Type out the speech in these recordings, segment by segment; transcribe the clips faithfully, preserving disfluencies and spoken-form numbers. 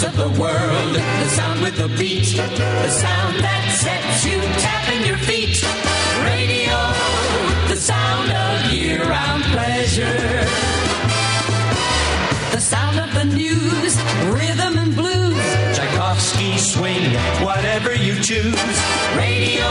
voice of the world, the sound with the beat, the sound that sets you tapping your feet. Radio, the sound of year-round pleasure, the sound of the news, rhythm and blues, Tchaikovsky swing, whatever you choose. Radio,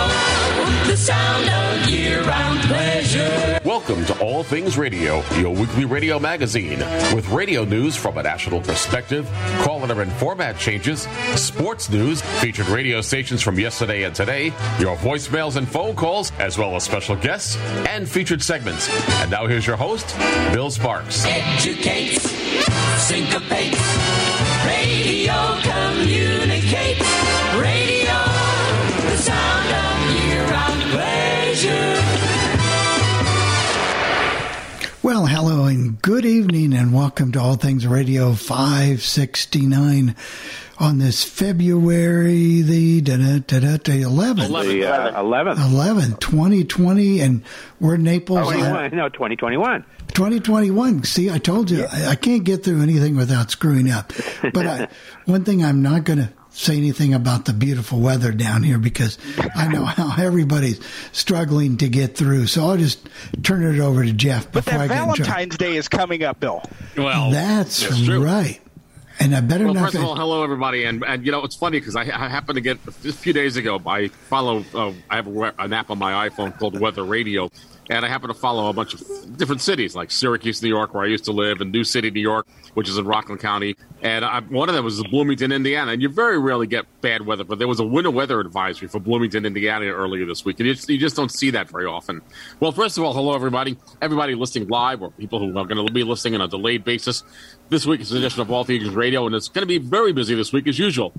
the sound of year-round pleasure. Welcome to All Things Radio, your weekly radio magazine, with radio news from a national perspective, caller and format changes, sports news, featured radio stations from yesterday and today, your voicemails and phone calls, as well as special guests and featured segments. And now here's your host, Bill Sparks. Educate, syncopate, radio communicate, radio, the sound of year-round pleasure. Well, hello and good evening and welcome to All Things Radio five sixty-nine on this February the eleventh. eleventh, twenty twenty, and we're in Naples. twenty-one, uh, no, twenty twenty-one. twenty twenty-one. See, I told you, yeah. I, I can't get through anything without screwing up. But I, one thing I'm not going to say anything about the beautiful weather down here because I know how everybody's struggling to get through. So I'll just turn it over to Jeff before I get in trouble. But that Valentine's Day is coming up, Bill. Well, that's, that's right. And I better well, not. First of all, hello everybody, and and you know it's funny because I, I happened to get just a few days ago. I follow. Uh, I have a, an app on my iPhone called Weather Radio, and I happen to follow a bunch of different cities like Syracuse, New York, where I used to live, and New City, New York, which is in Rockland County, and I, one of them was Bloomington, Indiana. And you very rarely get bad weather, but there was a winter weather advisory for Bloomington, Indiana earlier this week, and you just, you just don't see that very often. Well, first of all, hello everybody, everybody listening live, or people who are going to be listening on a delayed basis. This week is an edition of All Things Radio, and it's going to be very busy this week as usual.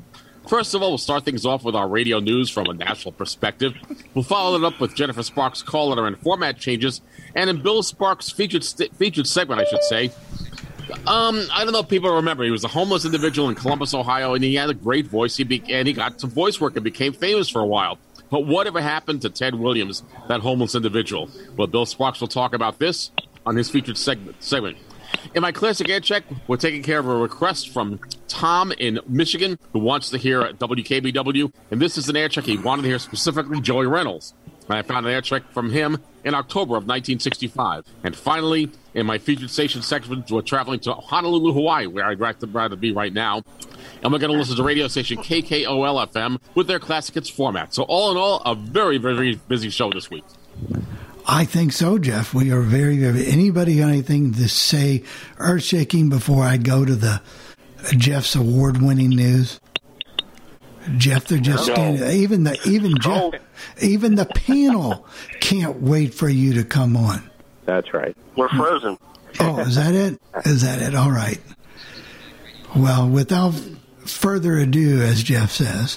First of all, we'll start things off with our radio news from a national perspective. We'll follow it up with Jennifer Sparks' call-letter and format changes, and in Bill Sparks' featured st- featured segment, I should say. Um, I don't know if people remember. He was a homeless individual in Columbus, Ohio, and he had a great voice, He be- and he got some voice work and became famous for a while. But whatever happened to Ted Williams, that homeless individual? Well, Bill Sparks will talk about this on his featured segment. segment. In my classic air check, we're taking care of a request from Tom in Michigan, who wants to hear at W K B W, and this is an air check he wanted to hear specifically Joey Reynolds. And I found an air check from him in October of nineteen sixty-five. And finally, in my featured station section, we're traveling to Honolulu, Hawaii, where I'd rather be right now. And we're going to listen to radio station K K O L F M with their classic hits format. So all in all, a very, very busy show this week. I think so, Jeff. We are very, very. Anybody got anything to say earth-shaking before I go to the uh, Jeff's award-winning news? Jeff, they're just no. standing. Even the even Jeff, even the panel can't wait for you to come on. That's right. We're frozen. Oh, is that it? Is that it? All right. Well, without further ado, as Jeff says.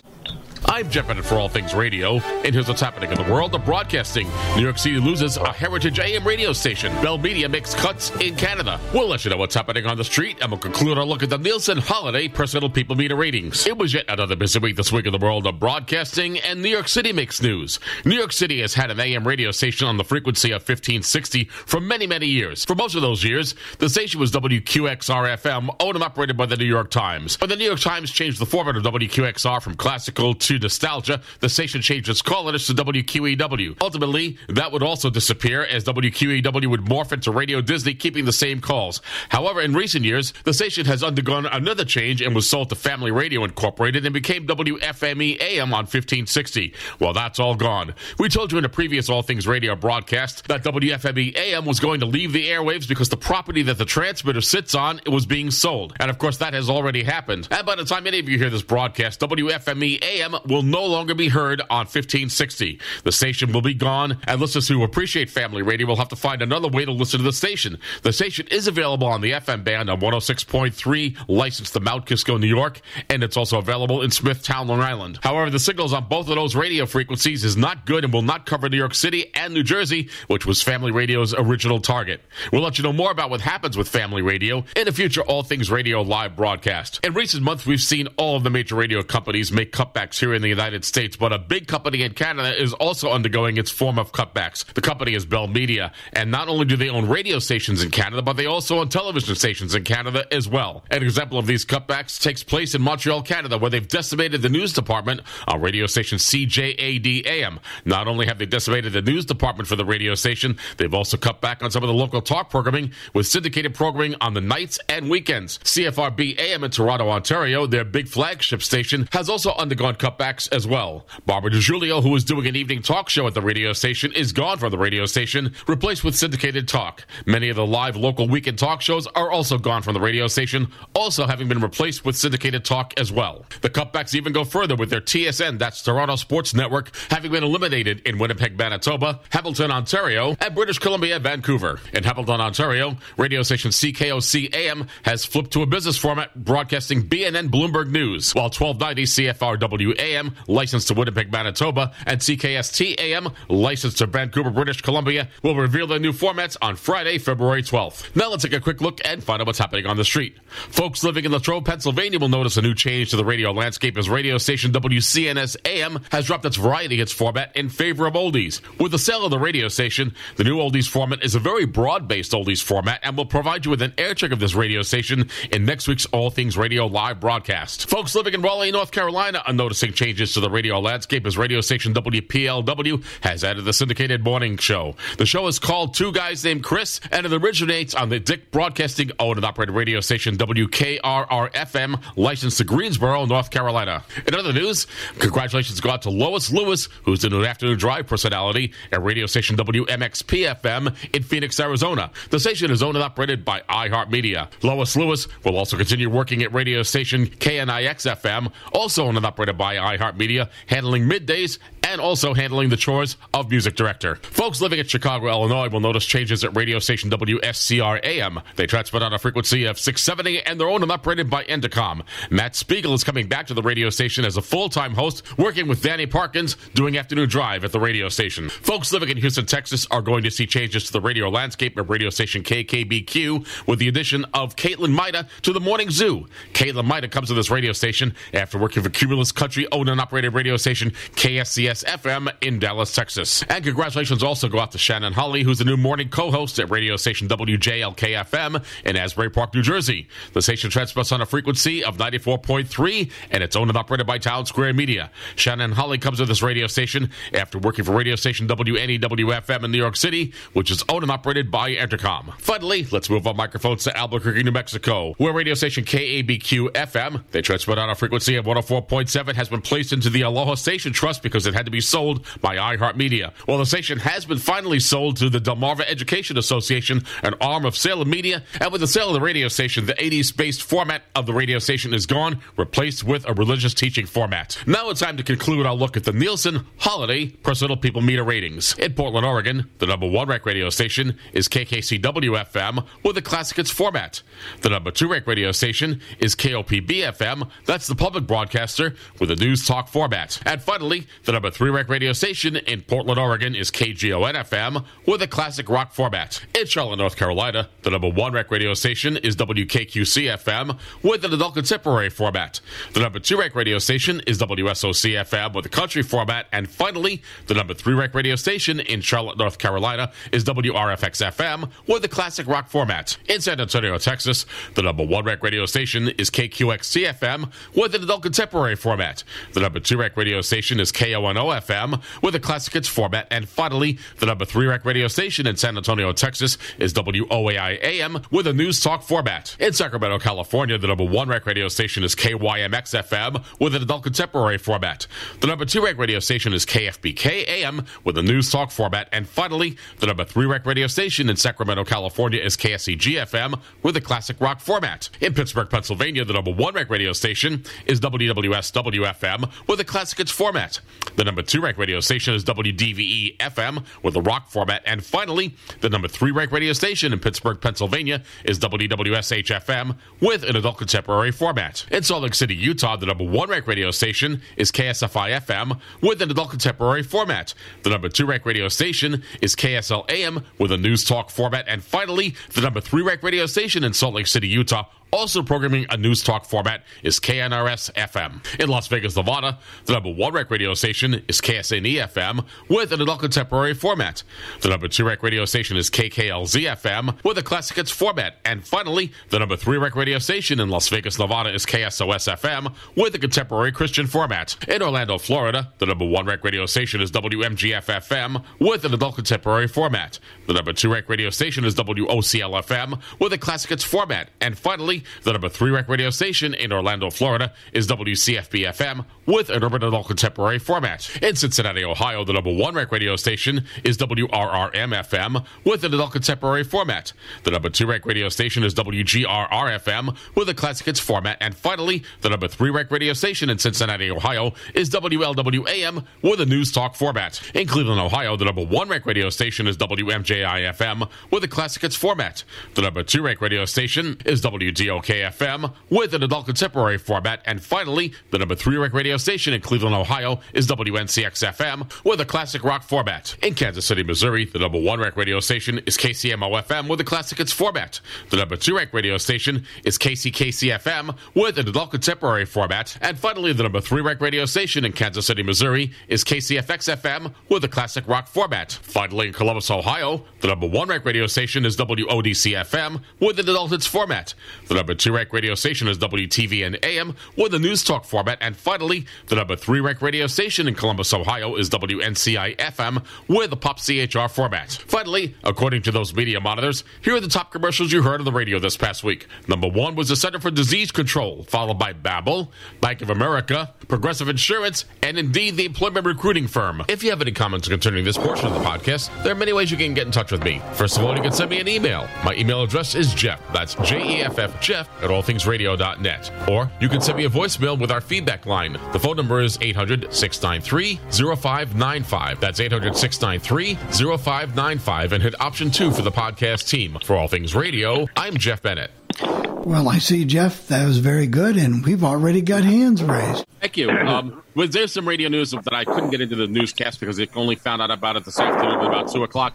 I'm Jeff Bennett for All Things Radio, and here's what's happening in the world of broadcasting. New York City loses a heritage A M radio station. Bell Media makes cuts in Canada. We'll let you know what's happening on the street, and we'll conclude our look at the Nielsen Holiday Personal People Meter ratings. It was yet another busy week this week in the world of broadcasting, and New York City makes news. New York City has had an A M radio station on the frequency of fifteen sixty for many, many years. For most of those years, the station was W Q X R F M, owned and operated by the New York Times. When the New York Times changed the format of W Q X R from classical to nostalgia, the station changed its call letters to W Q E W. Ultimately, that would also disappear as W Q E W would morph into Radio Disney, keeping the same calls. However, in recent years, the station has undergone another change and was sold to Family Radio Incorporated and became W F M E A M on fifteen sixty. Well, that's all gone. We told you in a previous All Things Radio broadcast that W F M E A M was going to leave the airwaves because the property that the transmitter sits on was being sold. And of course, that has already happened. And by the time any of you hear this broadcast, W F M E A M will no longer be heard on fifteen sixty. The station will be gone, and listeners who appreciate Family Radio will have to find another way to listen to the station. The station is available on the F M band on one oh six point three, licensed to Mount Kisco, New York, and it's also available in Smithtown, Long Island. However, the signals on both of those radio frequencies is not good and will not cover New York City and New Jersey, which was Family Radio's original target. We'll let you know more about what happens with Family Radio in a future All Things Radio live broadcast. In recent months, we've seen all of the major radio companies make cutbacks here in the United States, but a big company in Canada is also undergoing its form of cutbacks. The company is Bell Media, and not only do they own radio stations in Canada, but they also own television stations in Canada as well. An example of these cutbacks takes place in Montreal, Canada, where they've decimated the news department on radio station C J A D A M. Not only have they decimated the news department for the radio station, they've also cut back on some of the local talk programming with syndicated programming on the nights and weekends. C F R B A M in Toronto, Ontario, their big flagship station, has also undergone cutbacks as well. Barbara DiGiulio, who was doing an evening talk show at the radio station, is gone from the radio station, replaced with syndicated talk. Many of the live local weekend talk shows are also gone from the radio station, also having been replaced with syndicated talk as well. The cutbacks even go further with their T S N, that's Toronto Sports Network, having been eliminated in Winnipeg, Manitoba, Hamilton, Ontario, and British Columbia, Vancouver. In Hamilton, Ontario, radio station C K O C A M has flipped to a business format broadcasting B N N Bloomberg News, while twelve ninety C F R W A M, licensed to Winnipeg, Manitoba, and C K S T A M, licensed to Vancouver, British Columbia, will reveal their new formats on Friday, February twelfth. Now let's take a quick look and find out what's happening on the street. Folks living in Latrobe, Pennsylvania will notice a new change to the radio landscape as radio station W C N S A M has dropped its variety hits format in favor of oldies. With the sale of the radio station, the new oldies format is a very broad-based oldies format and will provide you with an air check of this radio station in next week's All Things Radio live broadcast. Folks living in Raleigh, North Carolina are noticing changes to the radio landscape as radio station W P L W has added the syndicated morning show. The show is called Two Guys Named Chris, and it originates on the Dick Broadcasting owned and operated radio station W K R R F M, licensed to Greensboro, North Carolina. In other news, congratulations go out to Lois Lewis, who's the new afternoon drive personality at radio station W M X P F M in Phoenix, Arizona. The station is owned and operated by iHeartMedia. Lois Lewis will also continue working at radio station K N I X F M, also owned and operated by iHeartMedia, handling middays and also handling the chores of music director. Folks living at Chicago, Illinois will notice changes at radio station W S C R A M. They transmit on a frequency of six seventy and they're owned and operated by Endicom. Matt Spiegel is coming back to the radio station as a full-time host, working with Danny Parkins, doing afternoon drive at the radio station. Folks living in Houston, Texas are going to see changes to the radio landscape at radio station K K B Q with the addition of Caitlyn Mida to the Morning Zoo. Caitlyn Mida comes to this radio station after working for Cumulus Country owned and operated radio station K S C S F M in Dallas, Texas. And congratulations also go out to Shannon Holly, who's the new morning co-host at radio station W J L K F M in Asbury Park, New Jersey. The station transmits on a frequency of ninety-four point three and it's owned and operated by Town Square Media. Shannon Holly comes to this radio station after working for radio station W N E W F M in New York City, which is owned and operated by Entercom. Finally, let's move our microphones to Albuquerque, New Mexico, where radio station K A B Q F M, they transmit on a frequency of one oh four point seven, has been placed into the Aloha Station Trust because it had to be sold by iHeartMedia. Well, the station has been finally sold to the Delmarva Education Association, an arm of Salem Media, and with the sale of the radio station, the eighties-based format of the radio station is gone, replaced with a religious teaching format. Now it's time to conclude our look at the Nielsen Holiday Personal People Meter ratings. In Portland, Oregon, the number one ranked radio station is K K C W F M with a classic hits format. The number two ranked radio station is K O P B F M, that's the public broadcaster, with a news talk format. And finally, the number three ranked radio station in Portland, Oregon is K G O N F M with a classic rock format. In Charlotte, North Carolina, the number one ranked radio station is W K Q C F M with an adult contemporary format. The number two ranked radio station is W S O C F M with a country format. And finally, the number three ranked radio station in Charlotte, North Carolina is W R F X F M with a classic rock format. In San Antonio, Texas, the number one ranked radio station is K Q X C F M with an adult contemporary format. The number two ranked radio station is K O N O F M with a classic hits format. And finally, the number three ranked radio station in San Antonio, Texas is W O A I A M with a news talk format. In Sacramento, California, the number one ranked radio station is K Y M X F M with an adult contemporary format. The number two ranked radio station is K F B K A M with a news talk format. And finally, the number three ranked radio station in Sacramento, California is K S E G F M with a classic rock format. In Pittsburgh, Pennsylvania, the number one ranked radio station is W W S W F M with a classic hits format. The number two ranked radio station is W D V E F M with a rock format. And finally, the number three ranked radio station in Pittsburgh, Pennsylvania is W W S H F M with an adult contemporary format. In Salt Lake City, Utah, the number one ranked radio station is K S F I F M with an adult contemporary format. The number two ranked radio station is K S L A M with a news talk format. And finally, the number three ranked radio station in Salt Lake City, Utah, Also programming a news talk format is K N R S F M. In Las Vegas, Nevada, the number one rec radio station is K S N E F M with an adult contemporary format. The number two rec radio station is K K L Z F M with a classic hits format. And finally, the number three rec radio station in Las Vegas, Nevada is K S O S F M with a contemporary Christian format. In Orlando, Florida, the number one rec radio station is W M G F F M with an adult contemporary format. The number two rec radio station is W O C L F M with a classic hits format. And finally, the number three rec radio station in Orlando, Florida is W C F B F M with an urban adult contemporary format. In Cincinnati, Ohio, the number one rec radio station is W R R M F M with an adult contemporary format. The number two rec radio station is W G R R F M with a classic hits format. And finally, the number three rec radio station in Cincinnati, Ohio is W L W A M with a news talk format. In Cleveland, Ohio, the number one rec radio station is W M J I F M with a classic hits format. The number two rec radio station is W D O K F M with an adult contemporary format. And finally, the number three rec radio station in Cleveland, Ohio is W N C X F M with a classic rock format. In Kansas City, Missouri, the number one rec radio station is K C M O F M with a classic hits format. The number two rec radio station is K C K C F M with an adult contemporary format. And finally, the number three rec radio station in Kansas City, Missouri is K C F X F M with a classic rock format. Finally, in Columbus, Ohio, the number one rec radio station is W O D C F M with an adult hits format. The number two rec radio station is W T V N A M with a news talk format. And finally, the number three rec radio station in Columbus, Ohio is W N C I F M with a pop C H R format. Finally, according to those media monitors, here are the top commercials you heard on the radio this past week. Number one was the Center for Disease Control, followed by Babbel, Bank of America, Progressive Insurance, and Indeed, the employment recruiting firm. If you have any comments concerning this portion of the podcast, there are many ways you can get in touch with me. First of all, you can send me an email. My email address is Jeff. That's J E F F, Jeff, at all things radio dot net. Or you can send me a voicemail with our feedback line. The phone number is eight hundred, six nine three, zero five nine five. That's eight hundred, six nine three, zero five nine five. And hit option two for the podcast team. For All Things Radio, I'm Jeff Bennett. Well, I see, Jeff, that was very good, and we've already got hands raised. Thank you. Um, well, there's some radio news that I couldn't get into the newscast because I only found out about it this afternoon at about two o'clock,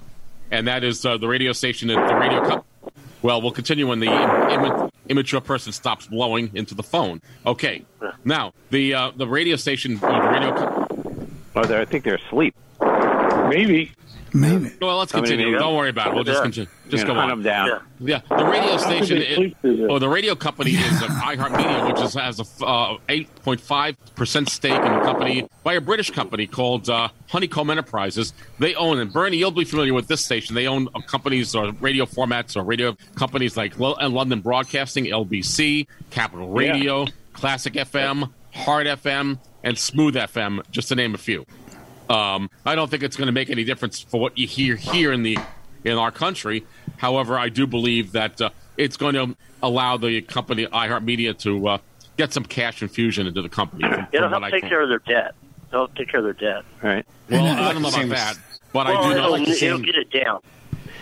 and that is uh, the radio station at the radio company. Well, we'll continue when the Im- Im- immature person stops blowing into the phone. Okay. Now, the uh, the radio station... Uh, the radio co- oh, I think they're asleep. Maybe. Maybe. Well, let's continue. I mean, Don't worry about it. We'll just continue. Just go on. Them down. Yeah. The radio station, is, or the radio company yeah. is iHeartMedia, which is, has a uh, eight point five percent stake in the company by a British company called uh, Honeycomb Enterprises. They own, and Bernie, you'll be familiar with this station. They own companies or radio formats or radio companies like London Broadcasting, L B C, Capital Radio, yeah. Classic F M, Hard F M, and Smooth F M, just to name a few. Um, I don't think it's going to make any difference for what you hear here in the in our country. However, I do believe that uh, it's going to allow the company iHeartMedia to uh, get some cash infusion into the company. From, yeah, from they'll take care of their debt. They'll take care of their debt. All right. Well, I, I don't know about that, but well, I do know. Like it'll get it down.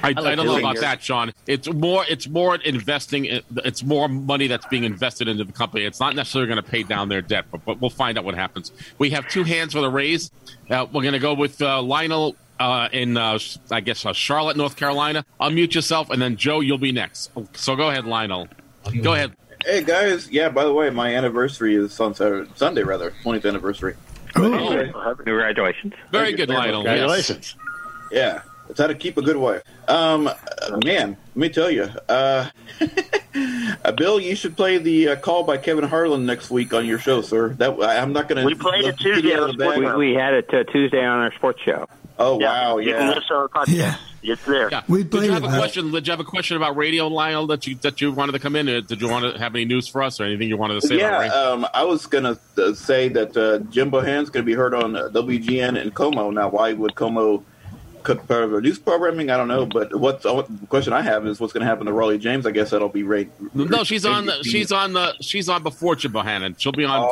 I, I, like I don't know about here. that, Sean. It's more. It's more investing. It's more money that's being invested into the company. It's not necessarily going to pay down their debt, but, but we'll find out what happens. We have two hands for the raise. Uh, we're going to go with uh, Lionel uh, in, uh, I guess, uh, Charlotte, North Carolina. Unmute yourself, and then Joe, you'll be next. So go ahead, Lionel. Go ahead. Hey guys. Yeah. By the way, my anniversary is on Saturday, Sunday, rather twentieth anniversary. Oh, anyway, congratulations! Very good, Lionel. Congratulations. Yes. Yeah. It's how to keep a good wife. Um, man, let me tell you. Uh, Bill, you should play the uh, call by Kevin Harlan next week on your show, sir. That I'm not going to... We played it Tuesday on the we, we had it uh, Tuesday on our sports show. Oh, yeah. Wow, yeah. You can listen to our podcast. Yeah. It's there. Yeah. We did, you have a question, did you have a question about radio, Lionel, that you that you wanted to come in? Did you want to have any news for us or anything you wanted to say yeah, about radio? Um, I was going to say that uh, Jim Bohannon's going to be heard on uh, W G N in Como. Now, why would Como... Could produce programming, I don't know, but what's what, the question I have is what's going to happen to Raleigh James? I guess that'll be right. No, she's on. The, she's on the. She's on before Jim Bohannon. She'll be on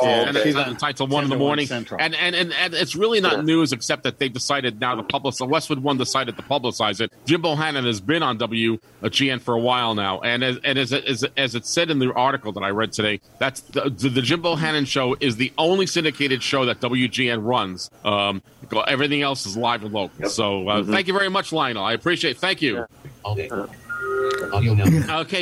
until one in the morning. And, and and and it's really not yeah. news, except that they've decided now to publicize. Westwood One decided to publicize it. Jim Bohannon has been on W G N for a while now, and as and as as as it said in the article that I read today, that's the, the, the Jim Bohannon show is the only syndicated show that W G N runs. Um, everything else is live and local. Yep. So. Uh, Thank you very much, Lionel. I appreciate it. Thank you. Okay,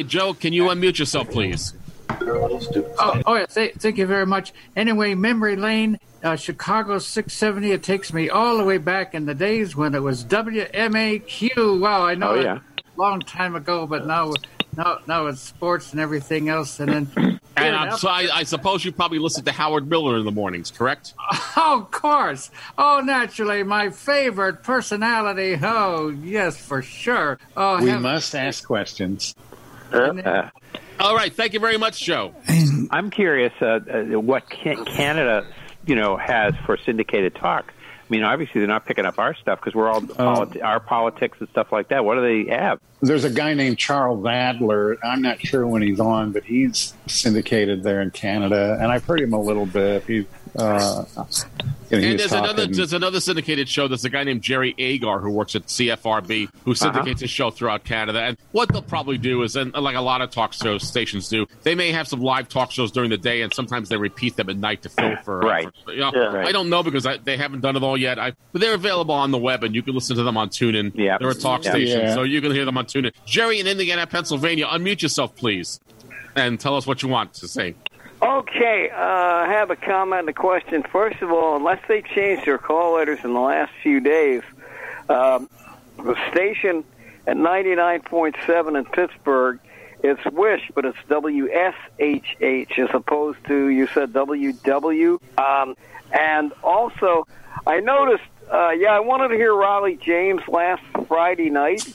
Joe, can you unmute yourself, please? Oh, oh yeah, th- thank you very much. Anyway, memory lane, uh, Chicago six seventy. It takes me all the way back in the days when it was W M A Q. Wow, I know oh, yeah. a long time ago, but now, now, now it's sports and everything else. And then, and I'm so, I, I suppose you probably listened to Howard Miller in the mornings, correct? Oh, of course. Oh, naturally, my favorite personality. Oh, yes, for sure. Oh, we have- must ask questions. Uh-huh. All right. Thank you very much, Joe. I'm curious uh, uh, what Canada, you know, has for syndicated talk. I mean, obviously they're not picking up our stuff because we're all politi- our politics and stuff like that. What do they have? There's a guy named Charles Adler. I'm not sure when he's on, but he's syndicated there in Canada, and I've heard him a little bit. He, uh, you know, and there's talking. another there's another syndicated show. There's a guy named Jerry Agar who works at C F R B who syndicates uh-huh. a show throughout Canada. And what they'll probably do is, and like a lot of talk show stations do, they may have some live talk shows during the day, and sometimes they repeat them at night to fill for. Right. For, you know, yeah, right. I don't know because I, they haven't done it all yet. I, but they're available on the web, and you can listen to them on TuneIn. Yeah. They're a talk yeah. station, yeah. so you can hear them on TuneIn. Jerry in Indiana, Pennsylvania, unmute yourself, please, and tell us what you want to say. Okay, uh, I have a comment and a question. First of all, unless they changed their call letters in the last few days, um, the station at ninety-nine point seven in Pittsburgh, it's Wish, but it's W S H H as opposed to, you said W W. Um, and also, I noticed, uh, yeah, I wanted to hear Raleigh James last Friday night.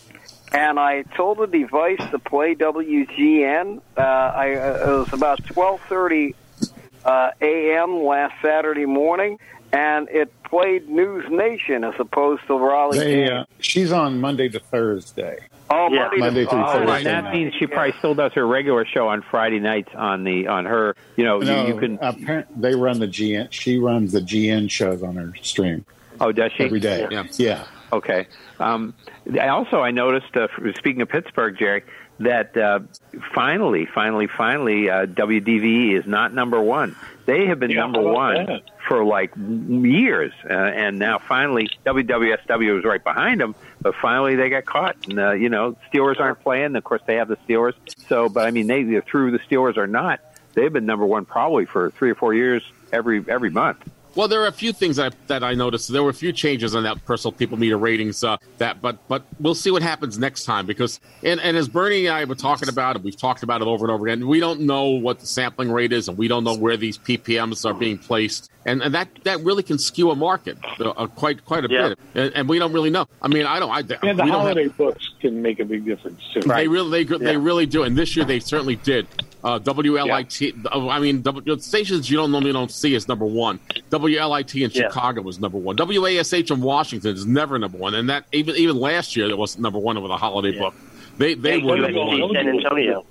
And I told the device to play W G N. Uh, I, uh, it was about twelve thirty uh, a m last Saturday morning, and it played News Nation as opposed to Raleigh. They, uh, she's on Monday to Thursday. Oh, yeah. Monday to oh, Thursday. Right. That night. means she yeah. probably still does her regular show on Friday nights on the on her. You know, no, you, you can. Apparent, they run the G N. She runs the G N shows on her stream. Oh, does she? Every day. Yeah. yeah. Okay. Um, I also, I noticed, uh, speaking of Pittsburgh, Jerry, that uh, finally, finally, finally, uh, W D V E is not number one. They have been yeah, number one that. for like years, uh, and now finally W W S W is right behind them. But finally, they got caught, and uh, you know, Steelers aren't playing. Of course, they have the Steelers. So, but I mean, they either through the Steelers or not, they've been number one probably for three or four years every every month. Well, there are a few things that I, that I noticed. There were a few changes on that personal people meter ratings. Uh, that, but but we'll see what happens next time because and, and as Bernie and I were talking about it, we've talked about it over and over again. We don't know what the sampling rate is, and we don't know where these P P Ms are being placed, and and that, that really can skew a market uh, quite quite a yeah. bit, and, and we don't really know. I mean, I don't. I, yeah, the holiday have, books can make a big difference too. Right? They really they, yeah. they really do, and this year they certainly did. Uh, W L I T, yeah. I mean, w, stations you don't normally don't see is number one. W L I T in yeah. Chicago was number one. W A S H in Washington is never number one, and that even even last year it wasn't number one over the holiday yeah. book. They they hey, were number one. San Antonio.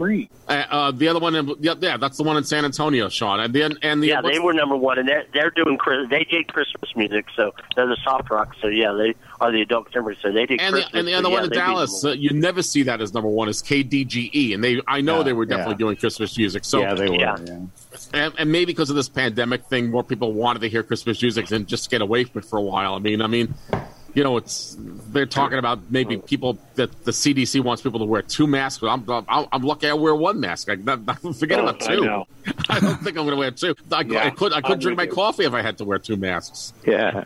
Uh, uh, the other one, in, yeah, yeah, that's the one in San Antonio, Sean. And then and the yeah, they were number one, and they're they're doing they did Christmas music, so they're the soft rock. So yeah, they are the adult timbers. So they did and Christmas. The, and the other so, one yeah, in Dallas, uh, you never see that as number one is K D G E, and they I know yeah, they were definitely yeah. doing Christmas music. So yeah, they were. Yeah. Yeah. And, and maybe because of this pandemic thing, more people wanted to hear Christmas music and just get away from it for a while. I mean, I mean. You know, it's they're talking about maybe people that the C D C wants people to wear two masks. I'm I'm, I'm lucky I wear one mask. I, I forget about two. I, know. I don't think I'm going to wear two. I, yeah, I could I could drink my it. coffee if I had to wear two masks. Yeah,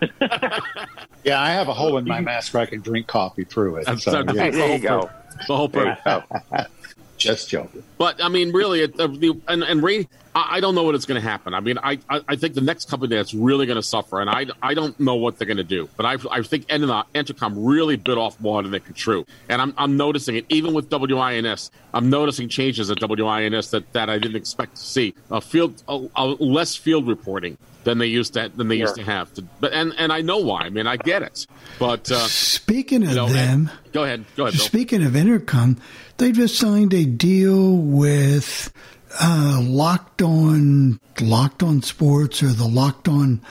yeah. I have a hole in my mask where I can drink coffee through it. So, yeah. There the you go. Per- the whole purpose. Just joking. But I mean, really, it, uh, the, and and Ray, I, I don't know what it's going to happen. I mean, I, I I think the next company that's really going to suffer, and I, I don't know what they're going to do. But I I think Entercom really bit off more than they could chew, and I'm I'm noticing it even with W I N S. I'm noticing changes at W I N S that, that I didn't expect to see. A field a, a less field reporting than they used to than they yeah. used to have. To, but and and I know why. I mean, I get it. But uh, speaking of you know, them, and, go ahead, go ahead. Bill. Speaking of Entercom. They just signed a deal with uh, Locked On, Locked On Sports, or the Locked On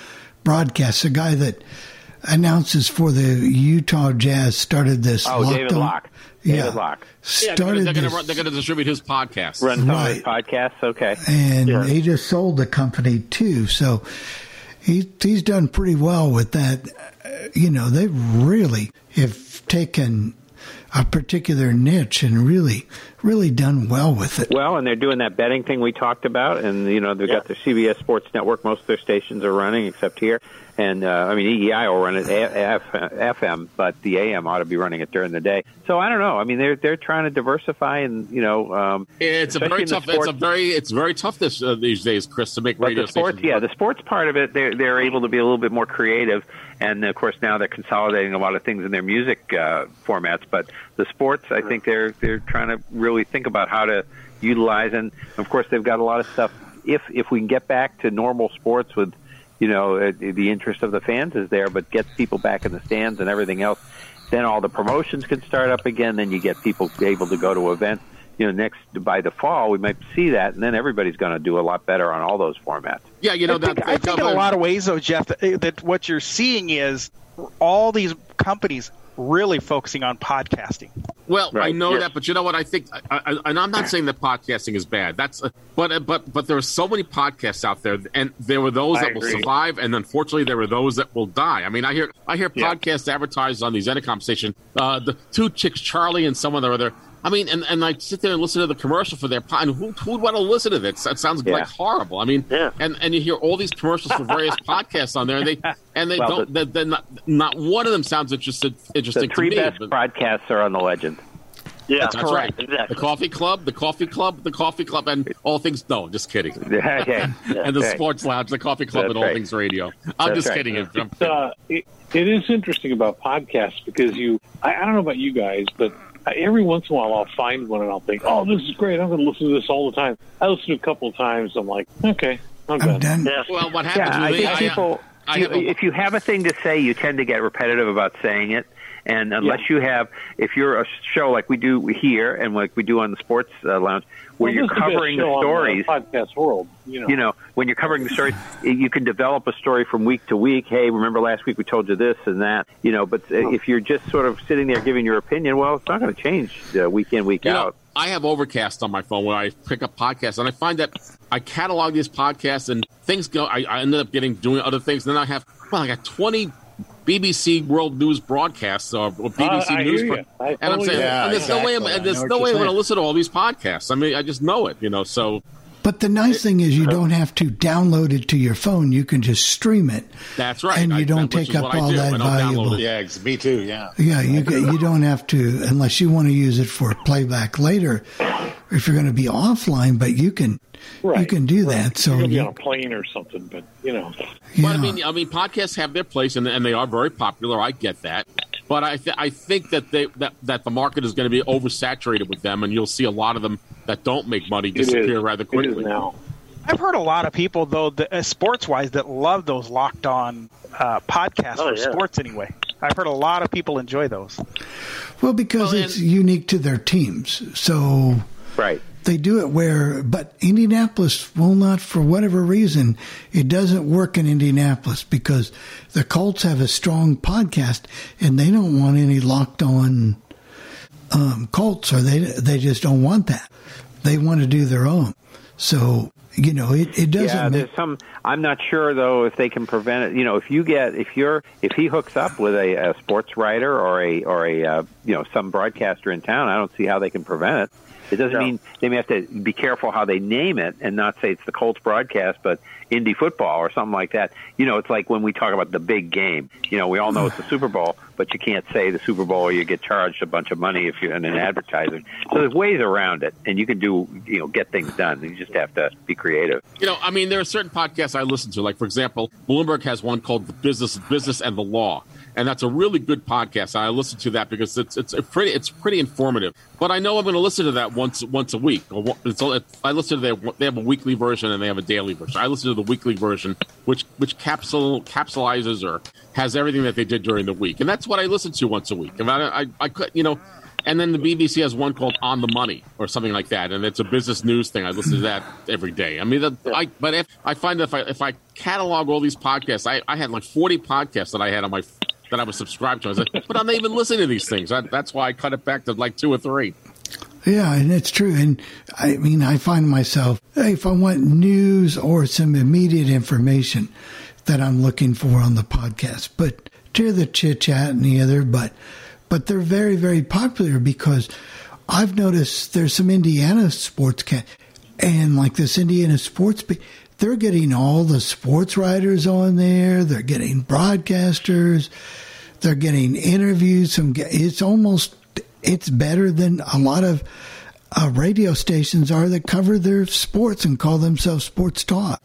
Broadcast. The guy that announces for the Utah Jazz started this. Oh, Locked David on, Locke. Yeah, David Locke. Started yeah, they're going to distribute his podcast. Run right. podcasts, okay. And yeah. he just sold the company too, so he he's done pretty well with that. Uh, you know, they've really have taken a particular niche and really, really done well with it. Well, and they're doing that betting thing we talked about, and, you know, they've yeah. got the C B S Sports Network. Most of their stations are running, except here. And, uh, I mean, E E I will run it F M, but the A M ought to be running it during the day. So I don't know. I mean, they're they're trying to diversify, and, you know. Um, it's, a very tough, sports, it's a very it's very tough this, uh, these days, Chris, to make radio the sports, stations. Yeah, the sports part of it, they're, they're able to be a little bit more creative. And, of course, now they're consolidating a lot of things in their music uh, formats. But the sports, I think they're they're trying to really think about how to utilize. And, of course, they've got a lot of stuff. If, if we can get back to normal sports with, you know, the interest of the fans is there, but gets people back in the stands and everything else, then all the promotions can start up again. Then you get people able to go to events. You know, next by the fall, we might see that, and then everybody's going to do a lot better on all those formats. Yeah, you know, I that, think, I think in a lot of ways, though, Jeff, that, that what you're seeing is all these companies really focusing on podcasting. Well, right. I know yes. that, but you know what? I think, I, I, and I'm not saying that podcasting is bad. That's, uh, but but but there are so many podcasts out there, and there were those I that agree. will survive, and unfortunately, there were those that will die. I mean, I hear I hear yeah. podcasts advertised on these Entercom stations. Uh, the two chicks, Charlie and someone or other. I mean, and, and I sit there and listen to the commercial for their pod. And who who would want to listen to this? That sounds yeah. like horrible. I mean, yeah. and, and you hear all these commercials for various podcasts on there, and they and they well, don't. The, they're not, not one of them sounds interested, interesting. The three to me, best but, podcasts are on The Legend. Yeah, that's, that's correct. Right. Exactly. The Coffee Club, the Coffee Club, the Coffee Club, and all things. No, just kidding. Okay. And the right. Sports Lounge, the Coffee Club, that's and all right. things radio. I'm that's just right. kidding. It's, I'm kidding. Uh, it, it is interesting about podcasts because you. I, I don't know about you guys, but. Every once in a while, I'll find one and I'll think, oh, this is great. I'm going to listen to this all the time. I listen to it a couple of times. I'm like, okay, I'm, I'm done. done. Yeah. Well, what happens yeah, with I think people, I, you, I a, if you have a thing to say, you tend to get repetitive about saying it. And unless yeah. you have, if you're a show like we do here and like we do on the Sports uh, Lounge, where well, you're covering the stories, on the podcast world, you know. you know, when you're covering the stories, you can develop a story from week to week. Hey, remember last week we told you this and that, you know. But oh. if you're just sort of sitting there giving your opinion, well, it's not going to change uh, week in, week you out. Know, I have Overcast on my phone where I pick up podcasts, and I find that I catalog these podcasts and things go. I, I ended up getting doing other things. And then I have well, I got twenty. B B C World News broadcasts or B B C uh, News, pro- and I'm saying, yeah, and there's exactly. no way, I'm, there's no way I'm going to listen to all these podcasts. I mean, I just know it, you know. So, but the nice it, thing is, you don't have to download it to your phone. You can just stream it. That's right, and you I, don't take up all do. that valuable. Yeah, it's me too. Yeah, yeah. You you don't have to unless you want to use it for playback later, if you're going to be offline. But you can. Right, you can do right. that. So you're gonna be on a plane or something, but you know. Yeah. But I mean, I mean, podcasts have their place, and, and they are very popular. I get that, but I th- I think that they that, that the market is going to be oversaturated with them, and you'll see a lot of them that don't make money disappear rather quickly. It is now. I've heard a lot of people though, that, uh, sports-wise, that love those locked-on uh, podcasts oh, for yeah. sports. Anyway, I've heard a lot of people enjoy those. Well, because well, it's and- unique to their teams, so right. They do it where, but Indianapolis will not, for whatever reason, it doesn't work in Indianapolis because the Colts have a strong podcast and they don't want any locked on um, Colts, or they they just don't want that. They want to do their own. So, you know, it, it doesn't. Yeah, there's some. I'm not sure though if they can prevent it. You know, if you get if you're if he hooks up with a, a sports writer or a or a uh, you know some broadcaster in town, I don't see how they can prevent it. It doesn't no. mean they may have to be careful how they name it and not say it's the Colts broadcast, but Indy football or something like that. You know, it's like when we talk about the big game. You know, we all know it's the Super Bowl, but you can't say the Super Bowl or you get charged a bunch of money if you're in an advertising. So there's ways around it, and you can do, you know, get things done. You just have to be creative. You know, I mean, there are certain podcasts I listen to. Like, for example, Bloomberg has one called The Business, Business and the Law. And that's a really good podcast. I listen to that because it's it's a pretty it's pretty informative. But I know I'm going to listen to that once once a week. Or it's, I listen to their they have a weekly version and they have a daily version. I listen to the weekly version, which which capsule capsulizes or has everything that they did during the week, and that's what I listen to once a week. And I I, I could you know, and then the B B C has one called On the Money or something like that, and it's a business news thing. I listen to that every day. I mean, that, I but if, I find that if I if I catalog all these podcasts, I, I had like forty podcasts that I had on my. That I was subscribed to. I was like, but I'm not even listening to these things. I, that's why I cut it back to like two or three. Yeah, and it's true. And I mean, I find myself, if I want news or some immediate information that I'm looking for on the podcast, but to the chit chat and the other, but But they're very, very popular because I've noticed there's some Indiana sports can and like this Indiana sports, they're getting all the sports writers on there. They're getting broadcasters. They're getting interviews. Some it's almost it's better than a lot of uh, radio stations are that cover their sports and call themselves sports talk.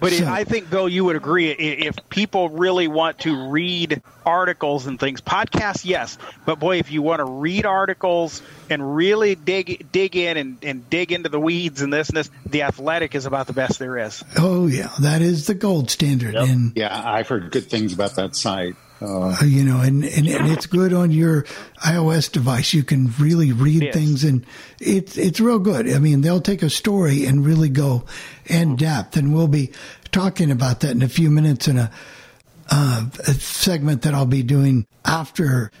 But so, I think, Bill, you would agree, if people really want to read articles and things, podcasts, yes. But, boy, if you want to read articles and really dig dig in and, and dig into the weeds and this and this, The Athletic is about the best there is. Oh, yeah. That is the gold standard. Yep. And yeah, I've heard good things about that site. Uh, you know, and, and, and it's good on your iOS device. You can really read yes. things, and it's it's real good. I mean, they'll take a story and really go in depth, and we'll be talking about that in a few minutes in a, uh, a segment that I'll be doing after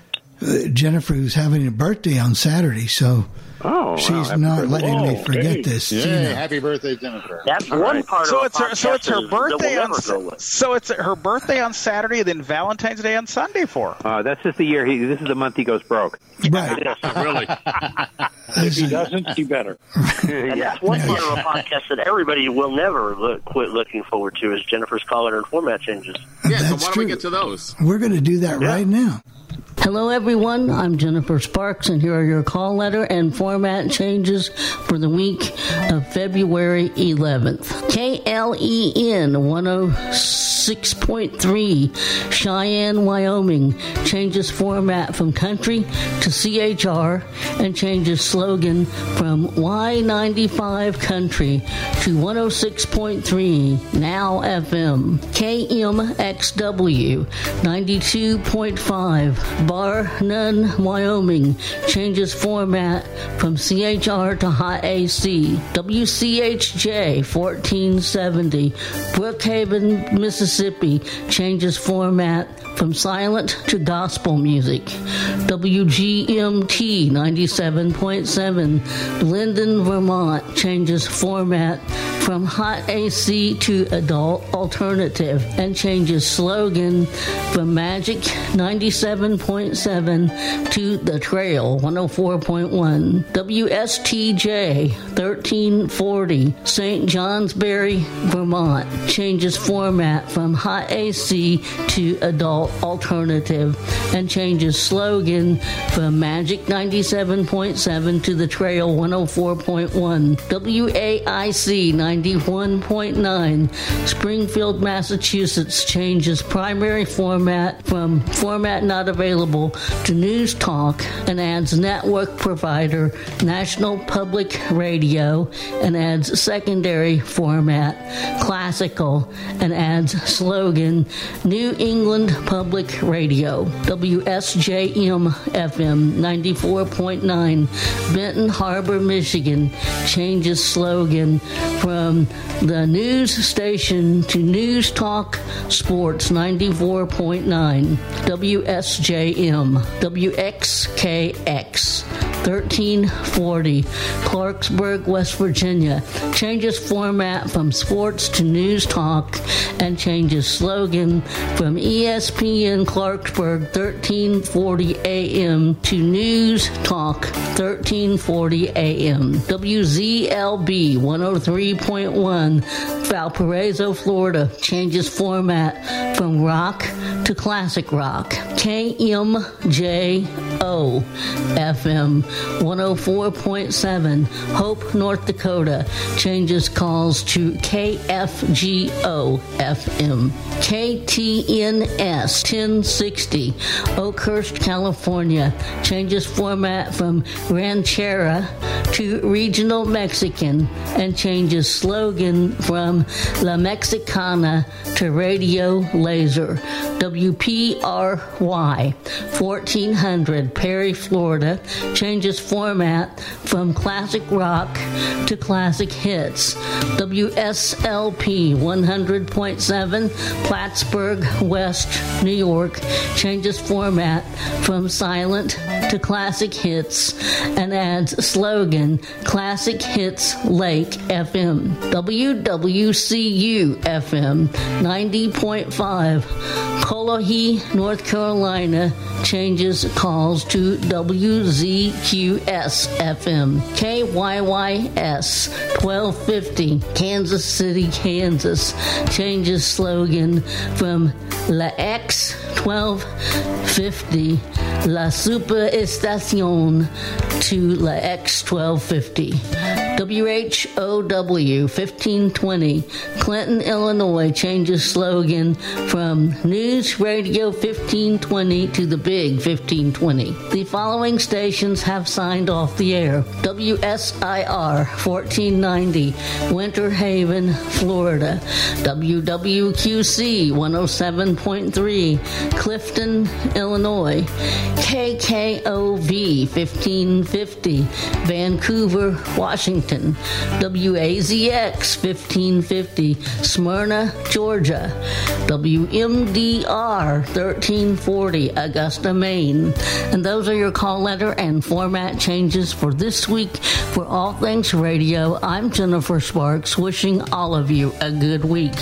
uh, Jennifer, who's having a birthday on Saturday. So oh, she's wow, not letting Whoa, me forget hey. this. Yeah, Gina. Happy birthday, Jennifer! That's All one right. part so of it's her, so it's her birthday on so it's her birthday on Saturday, and then Valentine's Day on Sunday for her. Uh, that's just the year. He, this is the month he goes broke. Right? Really? If he doesn't, he better. And that's one part of a podcast that everybody will never look, quit looking forward to is Jennifer's caller and format changes. Yeah, that's so why don't true. we get to those? We're going to do that yeah. right now. Hello, everyone. I'm Jennifer Sparks, and here are your call letter and format changes for the week of February eleventh. K L E N one oh six point three, Cheyenne, Wyoming, changes format from country to C H R and changes slogan from Y ninety-five country to one oh six point three, Now F M. K M X W, ninety-two point five, Barr-Nunn, Wyoming, changes format from C H R to Hot A C. W C H J fourteen seventy, Brookhaven, Mississippi, changes format from silent to gospel music. W G M T ninety-seven point seven, Linden, Vermont, changes format from Hot A C to Adult Alternative and changes slogan from Magic ninety-seven point seven to The Trail one oh four point one. W S T J thirteen forty, Saint Johnsbury, Vermont, changes format from Hot A C to Adult Alternative and changes slogan from Magic ninety-seven point seven to The Trail one oh four point one. W A I C ninety-one point nine, Springfield, Massachusetts, changes primary format from format not available to news talk and adds network provider National Public Radio and adds secondary format classical and adds slogan New England Public Radio. W S J M F M ninety-four point nine, Benton Harbor, Michigan, changes slogan from Um, the news station to News Talk Sports ninety-four point nine, W S J M. W X K X thirteen forty, Clarksburg, West Virginia, changes format from sports to news talk and changes slogan from E S P N Clarksburg thirteen forty A M to News Talk thirteen forty A M. W Z L B one oh three point one, Valparaiso, Florida, changes format from rock to classic rock. K M J O F M one oh four point seven, Hope, North Dakota, changes calls to K F G O F M. K T N S ten sixty, Oakhurst, California, changes format from Ranchera to Regional Mexican and changes slogan from La Mexicana to Radio Laser. W P R Y fourteen hundred, Perry, Florida, changes changes format from classic rock to classic hits. W S L P one hundred point seven, Plattsburgh, West New York, changes format from silent to classic hits and adds slogan Classic Hits Lake F M. W W C U F M ninety point five, Coolahee, North Carolina, changes calls to W Z Q S F M. K Y Y S twelve fifty, Kansas City, Kansas, changes slogan from La X twelve fifty La Super Estacion to La X twelve fifty. W H O W fifteen twenty, Clinton, Illinois, changes slogan from News Radio fifteen twenty to The Big fifteen twenty. The following stations have signed off the air. W S I R fourteen ninety, Winter Haven, Florida. W W Q C one oh seven point three, Clifton, Illinois. K K O V fifteen fifty, Vancouver, Washington. W A Z X fifteen fifty, Smyrna, Georgia. W M D R thirteen forty, Augusta, Maine. And those are your call letter and format changes for this week. For All Things Radio, I'm Jennifer Sparks, wishing all of you a good week.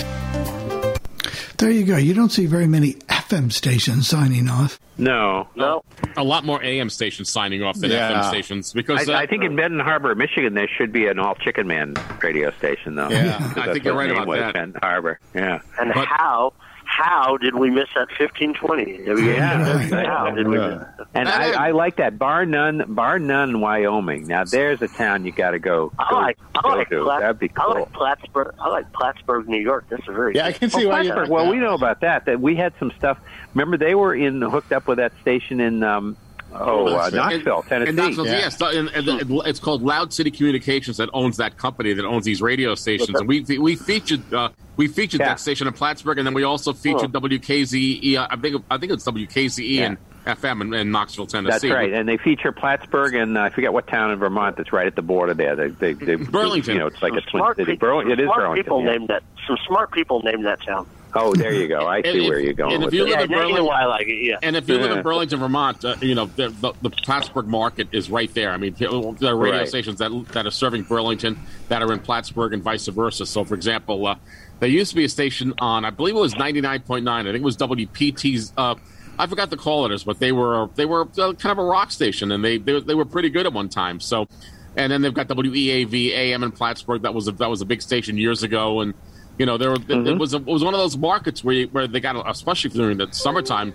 There you go. You don't see very many F M stations signing off. No. No. A lot more A M stations signing off than yeah. F M stations. Because I, uh, I think in Benton Harbor, Michigan, there should be an all-chicken man radio station, though. Yeah, I think you're right about that. Benton Harbor, yeah. And but, how... How did we miss that fifteen twenty? Yeah. How did we miss that? And I, I like that. Bar none, bar none, Wyoming. Now, there's a town you got to go, go, I like, I like go Pla- to. That'd be cool. I like Plattsburgh, I like Plattsburgh, New York. That's a very Yeah, I can see oh, why you like Well, that. We know about that. That we had some stuff. Remember, they were in hooked up with that station in um, oh, oh uh, Knoxville, and, Tennessee. And Knoxville, yeah. yes. And, and the, it's called Loud City Communications that owns that company that owns these radio stations. And we we featured... Uh, We featured yeah. that station in Plattsburgh, and then we also featured cool. W K Z E. I think I think it's W K Z E yeah. and F M in, in Knoxville, Tennessee. That's right, and they feature Plattsburgh, and uh, I forget what town in Vermont that's right at the border there. They, they, they, Burlington, you know, it's like some a twin city. People, Burl- it is Burlington. People yeah. named that. Some smart people named that town. Oh, there you go. I see and, where you're going. And if you, live in, Burlington, I like it, yeah. and if you yeah. live in Burlington, Vermont, uh, you know the, the, the Plattsburgh market is right there. I mean, there are radio right. stations that that are serving Burlington that are in Plattsburgh and vice versa. So, for example, uh, there used to be a station on, I believe it was ninety-nine point nine. I think it was W P T's. Uh, I forgot the call-letters, but they were they were kind of a rock station, and they they, they were pretty good at one time. So, and then they've got W E A V A M in Plattsburgh. That was a, that was a big station years ago, and. You know, there were, mm-hmm. it was a, it was one of those markets where you, where they got, especially during the summertime,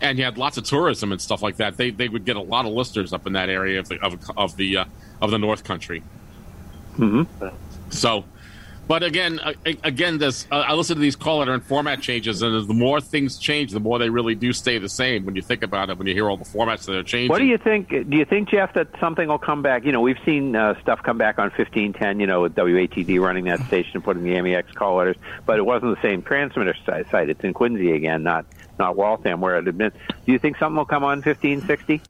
and you had lots of tourism and stuff like that. They they would get a lot of listeners up in that area of the of, of the uh, of the North Country. Mm-hmm. So, but again, uh, again, this uh, I listen to these call letter and format changes, and the more things change, the more they really do stay the same. When you think about it, when you hear all the formats that are changing, what do you think? Do you think, Jeff, that something will come back? You know, we've seen uh, stuff come back on fifteen ten. You know, with W A T D running that station and putting the M E X call letters, but it wasn't the same transmitter site. It's in Quincy again, not not Waltham, where it had been. Do you think something will come on fifteen sixty?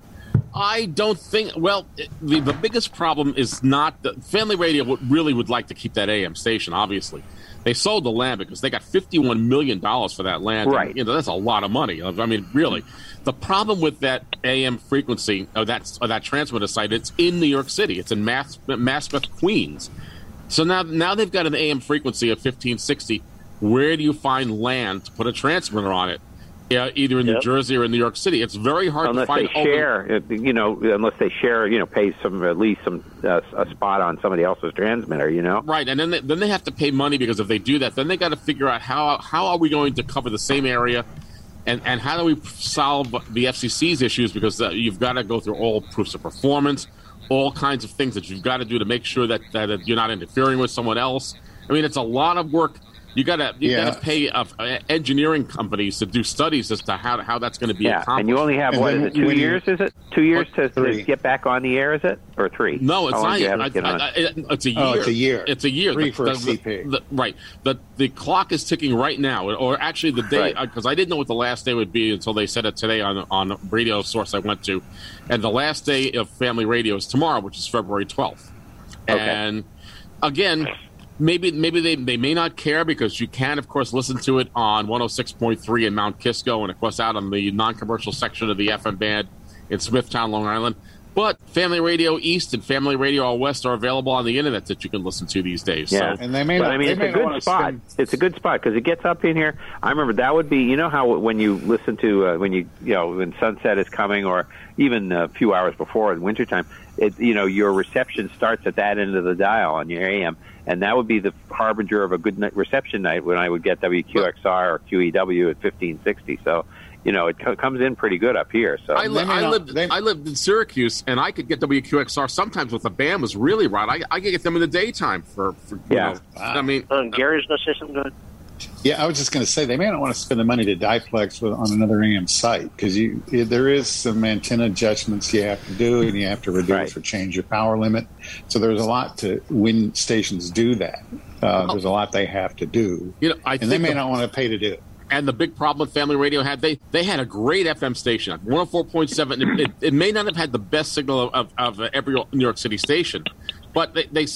I don't think. Well, the, the biggest problem is not the Family Radio. Would, really would like to keep that A M station. Obviously, they sold the land because they got fifty-one million dollars for that land. Right, and, you know, that's a lot of money. I mean, really, the problem with that A M frequency or that or that transmitter site, it's in New York City. It's in Mas- Maspeth, Queens. So now, now they've got an A M frequency of fifteen sixty. Where do you find land to put a transmitter on it? Yeah, either in yep. New Jersey or in New York City. It's very hard unless to find. Unless they share, open... you know, unless they share, you know, pay some at least some uh, a spot on somebody else's transmitter, you know. Right, and then they, then they have to pay money because if they do that, then they got to figure out how how are we going to cover the same area, and, and how do we solve the F C C's issues because uh, you've got to go through all proofs of performance, all kinds of things that you've got to do to make sure that that you're not interfering with someone else. I mean, it's a lot of work. You gotta you yeah. gotta pay uh, engineering companies to do studies as to how how that's going to be yeah. accomplished. And you only have and what is it? Two we, years? Is it two years to, to get back on the air? Is it or three? No, it's not. I, I, I, it's a year. Oh, it's a year. It's a year. Three the, for the, a C P. The, right. The the clock is ticking right now, or actually the day, because right. uh, I didn't know what the last day would be until they said it today on on radio source I went to, and the last day of family radio is tomorrow, which is February twelfth, okay. and again. Maybe maybe they, they may not care because you can, of course, listen to it on one oh six point three in Mount Kisco and, of course, out on the non-commercial section of the F M band in Smithtown, Long Island. But Family Radio East and Family Radio West are available on the Internet that you can listen to these days. Yeah, so. And they may not, I mean, it's a good spot. It's a good spot because it gets up in here. I remember that would be, you know how when you listen to, uh, when you, you know, when sunset is coming or even a few hours before in wintertime, it, you know, your reception starts at that end of the dial on your A M. And that would be the harbinger of a good night reception night when I would get W Q X R or Q E W at fifteen sixty. So, you know, it co- comes in pretty good up here. So I, li- I, lived, I lived in Syracuse, and I could get W Q X R sometimes with the band was really right. I, I could get them in the daytime for, for yeah. You know, wow. I mean, um, Gary's going to say something good. Yeah, I was just going to say they may not want to spend the money to diplex with, on another A M site because you there is some antenna adjustments you have to do, and you have to reduce right. or change your power limit. So there's a lot to when stations do that. Uh, there's a lot they have to do, you know, I and they may the, not want to pay to do it. And the big problem Family Radio had, they they had a great F M station, one oh four point seven. it, it, it may not have had the best signal of, of, of every New York City station, but they they,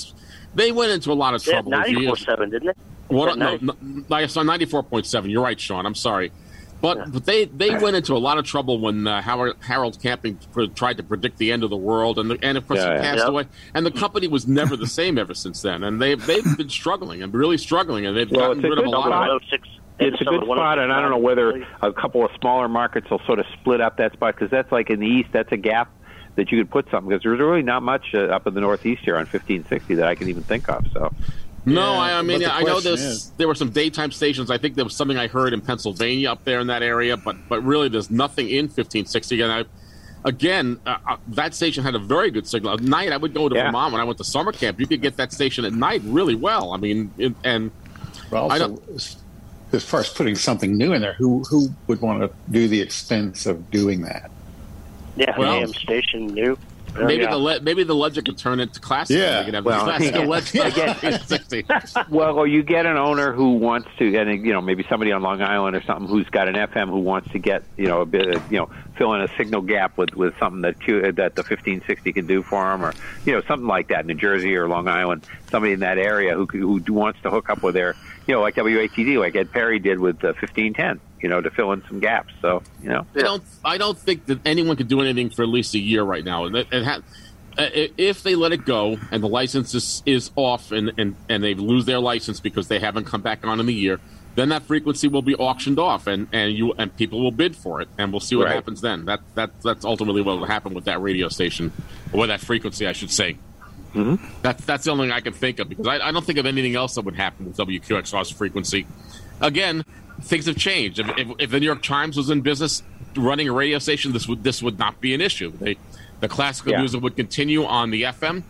they went into a lot of trouble. Yeah, ninety-four point seven, didn't it? Well, no, no, I saw ninety-four point seven. You're right, Sean. I'm sorry. But, yeah. but they, they went into a lot of trouble when uh, Howard, Harold Camping tried to predict the end of the world. And, the, and of course, yeah, he passed yeah. away. And the company was never the same ever since then. And they've, they've been struggling and really struggling. And they've well, gotten rid of a lot of – It's a good spot, and I don't know whether a couple of smaller markets will sort of split up that spot because that's like in the east, that's a gap that you could put something because there's really not much uh, up in the northeast here on fifteen sixty that I can even think of, so... No, yeah, I, I mean, I know there's, is. there were some daytime stations. I think there was something I heard in Pennsylvania up there in that area, but but really there's nothing in fifteen sixty. And I, again, uh, that station had a very good signal. At night, I would go to yeah. Vermont when I went to summer camp. You could get that station at night really well. I mean, it, and well, also, I don't, as far as putting something new in there, who who would want to do the expense of doing that? Yeah, well, A M station new. Maybe the le- maybe the ledger could turn into classic. Yeah, could have well, classic yeah. Ledger. Well, or you get an owner who wants to, and you know, maybe somebody on Long Island or something who's got an F M who wants to get, you know, a bit, of, you know, fill in a signal gap with, with something that Q, that the fifteen sixty can do for them, or you know, something like that. New Jersey or Long Island, somebody in that area who who wants to hook up with their, you know, like W A T D, like Ed Perry did with the fifteen ten. You know, to fill in some gaps. So, you know, I don't, I don't think that anyone could do anything for at least a year right now. And it, it ha- if they let it go and the license is, is off and, and, and they lose their license because they haven't come back on in the year, then that frequency will be auctioned off and, and you and people will bid for it. And we'll see what right. happens then. That that that's ultimately what will happen with that radio station or that frequency, I should say. Mm-hmm. That's that's the only thing I can think of because I, I don't think of anything else that would happen with W Q X R's frequency. Again, things have changed. If, if, if the New York Times was in business running a radio station, this would this would not be an issue. They, the classical yeah. music would continue on the F M.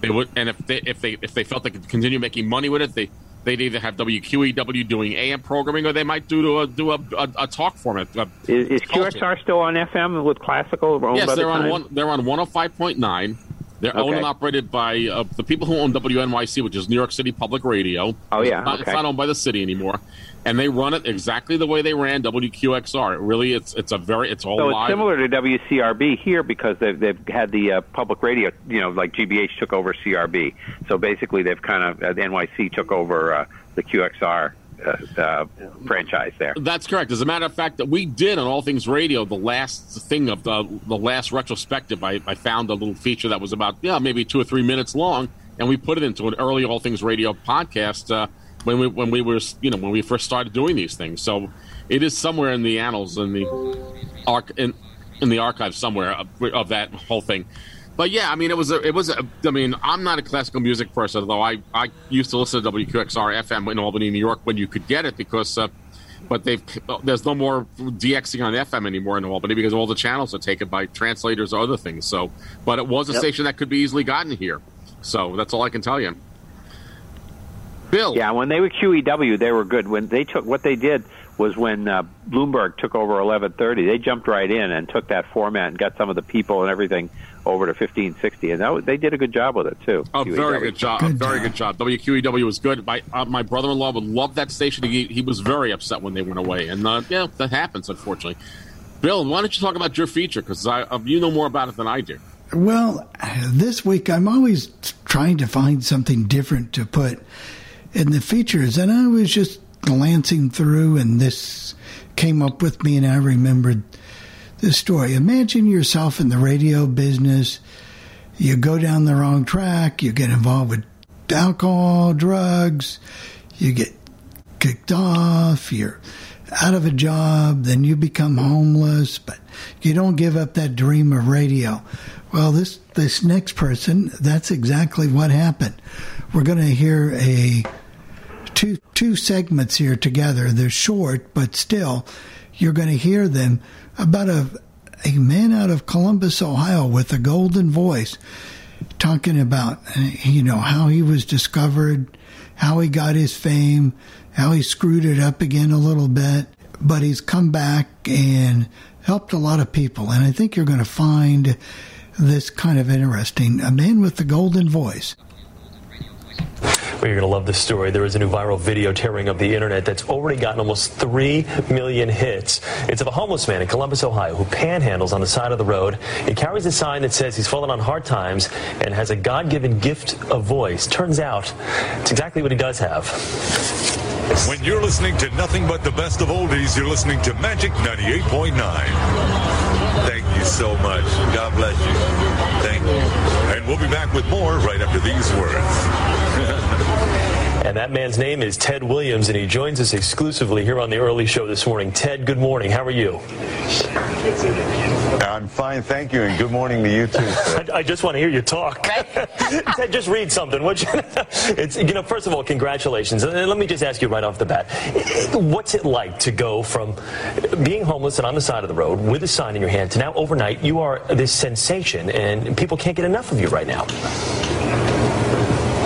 They would, and if they if they if they felt they could continue making money with it, they they'd either have W Q E W doing A M programming, or they might do to a, do a, a, a talk format. A, is is Q X R still on F M with classical? Yes, they're on one, they're on one oh five point nine. They're okay. owned and operated by uh, the people who own W N Y C, which is New York City Public Radio. Oh, yeah. It's not, okay. it's not owned by the city anymore. And they run it exactly the way they ran W Q X R. It really, it's it's a very, it's all so live. It's similar to W C R B here because they've, they've had the uh, public radio, you know, like G B H took over C R B. So basically they've kind of, uh, the N Y C took over uh, the Q X R uh, uh, franchise there. That's correct. As a matter of fact, that we did on All Things Radio, the last thing of the, the last retrospective, I, I found a little feature that was about, yeah, maybe two or three minutes long. And we put it into an early All Things Radio podcast uh When we when we were you know when we first started doing these things, so it is somewhere in the annals in the arc in, in the archive somewhere of, of that whole thing. But yeah, I mean it was a, it was a, I mean I'm not a classical music person, though I, I used to listen to W Q X R F M in Albany, New York when you could get it because uh, but they've there's no more DXing on F M anymore in Albany because all the channels are taken by translators or other things. So, but it was a yep. station that could be easily gotten here. So that's all I can tell you. Bill. Yeah, when they were Q E W, they were good. When they took, what they did was when uh, Bloomberg took over eleven thirty, they jumped right in and took that format and got some of the people and everything over to fifteen sixty, and that was, they did a good job with it too. A very good job. A very good job. W Q E W was good. My uh, my brother-in-law would love that station. He, he was very upset when they went away, and uh, yeah, that happens unfortunately. Bill, why don't you talk about your feature, because uh, you know more about it than I do. Well, this week I'm always trying to find something different to put in the features, and I was just glancing through, and this came up with me, and I remembered this story. Imagine yourself in the radio business. You go down the wrong track. You get involved with alcohol, drugs. You get kicked off. You're out of a job. Then you become homeless. But you don't give up that dream of radio. Well, this, this next person, that's exactly what happened. We're going to hear a two two segments here together. They're short, but still, you're going to hear them. About a a man out of Columbus, Ohio, with a golden voice, talking about, you know, how he was discovered, how he got his fame, how he screwed it up again a little bit, but he's come back and helped a lot of people. And I think you're going to find this kind of interesting. A man with the golden voice. Well, you're going to love this story. There is a new viral video tearing up the internet that's already gotten almost three million hits. It's of a homeless man in Columbus, Ohio, who panhandles on the side of the road. He carries a sign that says he's fallen on hard times and has a God-given gift of voice. Turns out, it's exactly what he does have. When you're listening to nothing but the best of oldies, you're listening to Magic ninety-eight point nine. Thank you so much. God bless you. Thank you. And we'll be back with more right after these words. And that man's name is Ted Williams, and he joins us exclusively here on the early show this morning. Ted, good morning. How are you? I'm fine, thank you, and good morning to you, too. I, I just want to hear you talk. Ted, just read something, would you? It's, you know, first of all, congratulations. And let me just ask you right off the bat, what's it like to go from being homeless and on the side of the road with a sign in your hand to now overnight you are this sensation, and people can't get enough of you right now?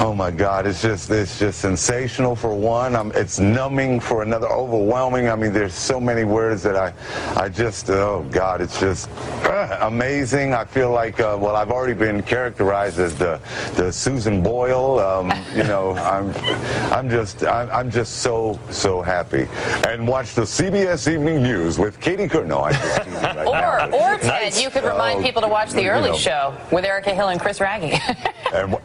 Oh my God, it's just it's just sensational for one. I'm, it's numbing for another, overwhelming. I mean, there's so many words that I, I just, oh God, it's just uh, amazing. I feel like, uh, well, I've already been characterized as the, the Susan Boyle. Um, you know, I'm, I'm just, I'm, I'm just so, so happy. And watch the C B S Evening News with Katie Couric. No, I just teasing right or, now. Or, Ted, nice. You could remind uh, people to watch The Early you know. Show with Erica Hill and Chris Raggi. And,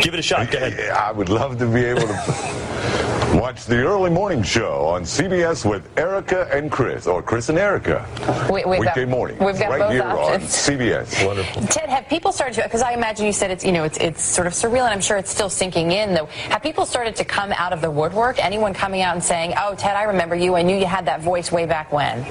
give it a shot. Go ahead. I would love to be able to watch The Early Morning Show on C B S with Erica and Chris, or Chris and Erica. We, we've Weekday got, morning. We've got right both here options. On C B S. Wonderful. Ted, have people started to, because I imagine you said it's, you know, it's, it's sort of surreal, and I'm sure it's still sinking in, though. Have people started to come out of the woodwork? Anyone coming out and saying, oh, Ted, I remember you. I knew you had that voice way back when.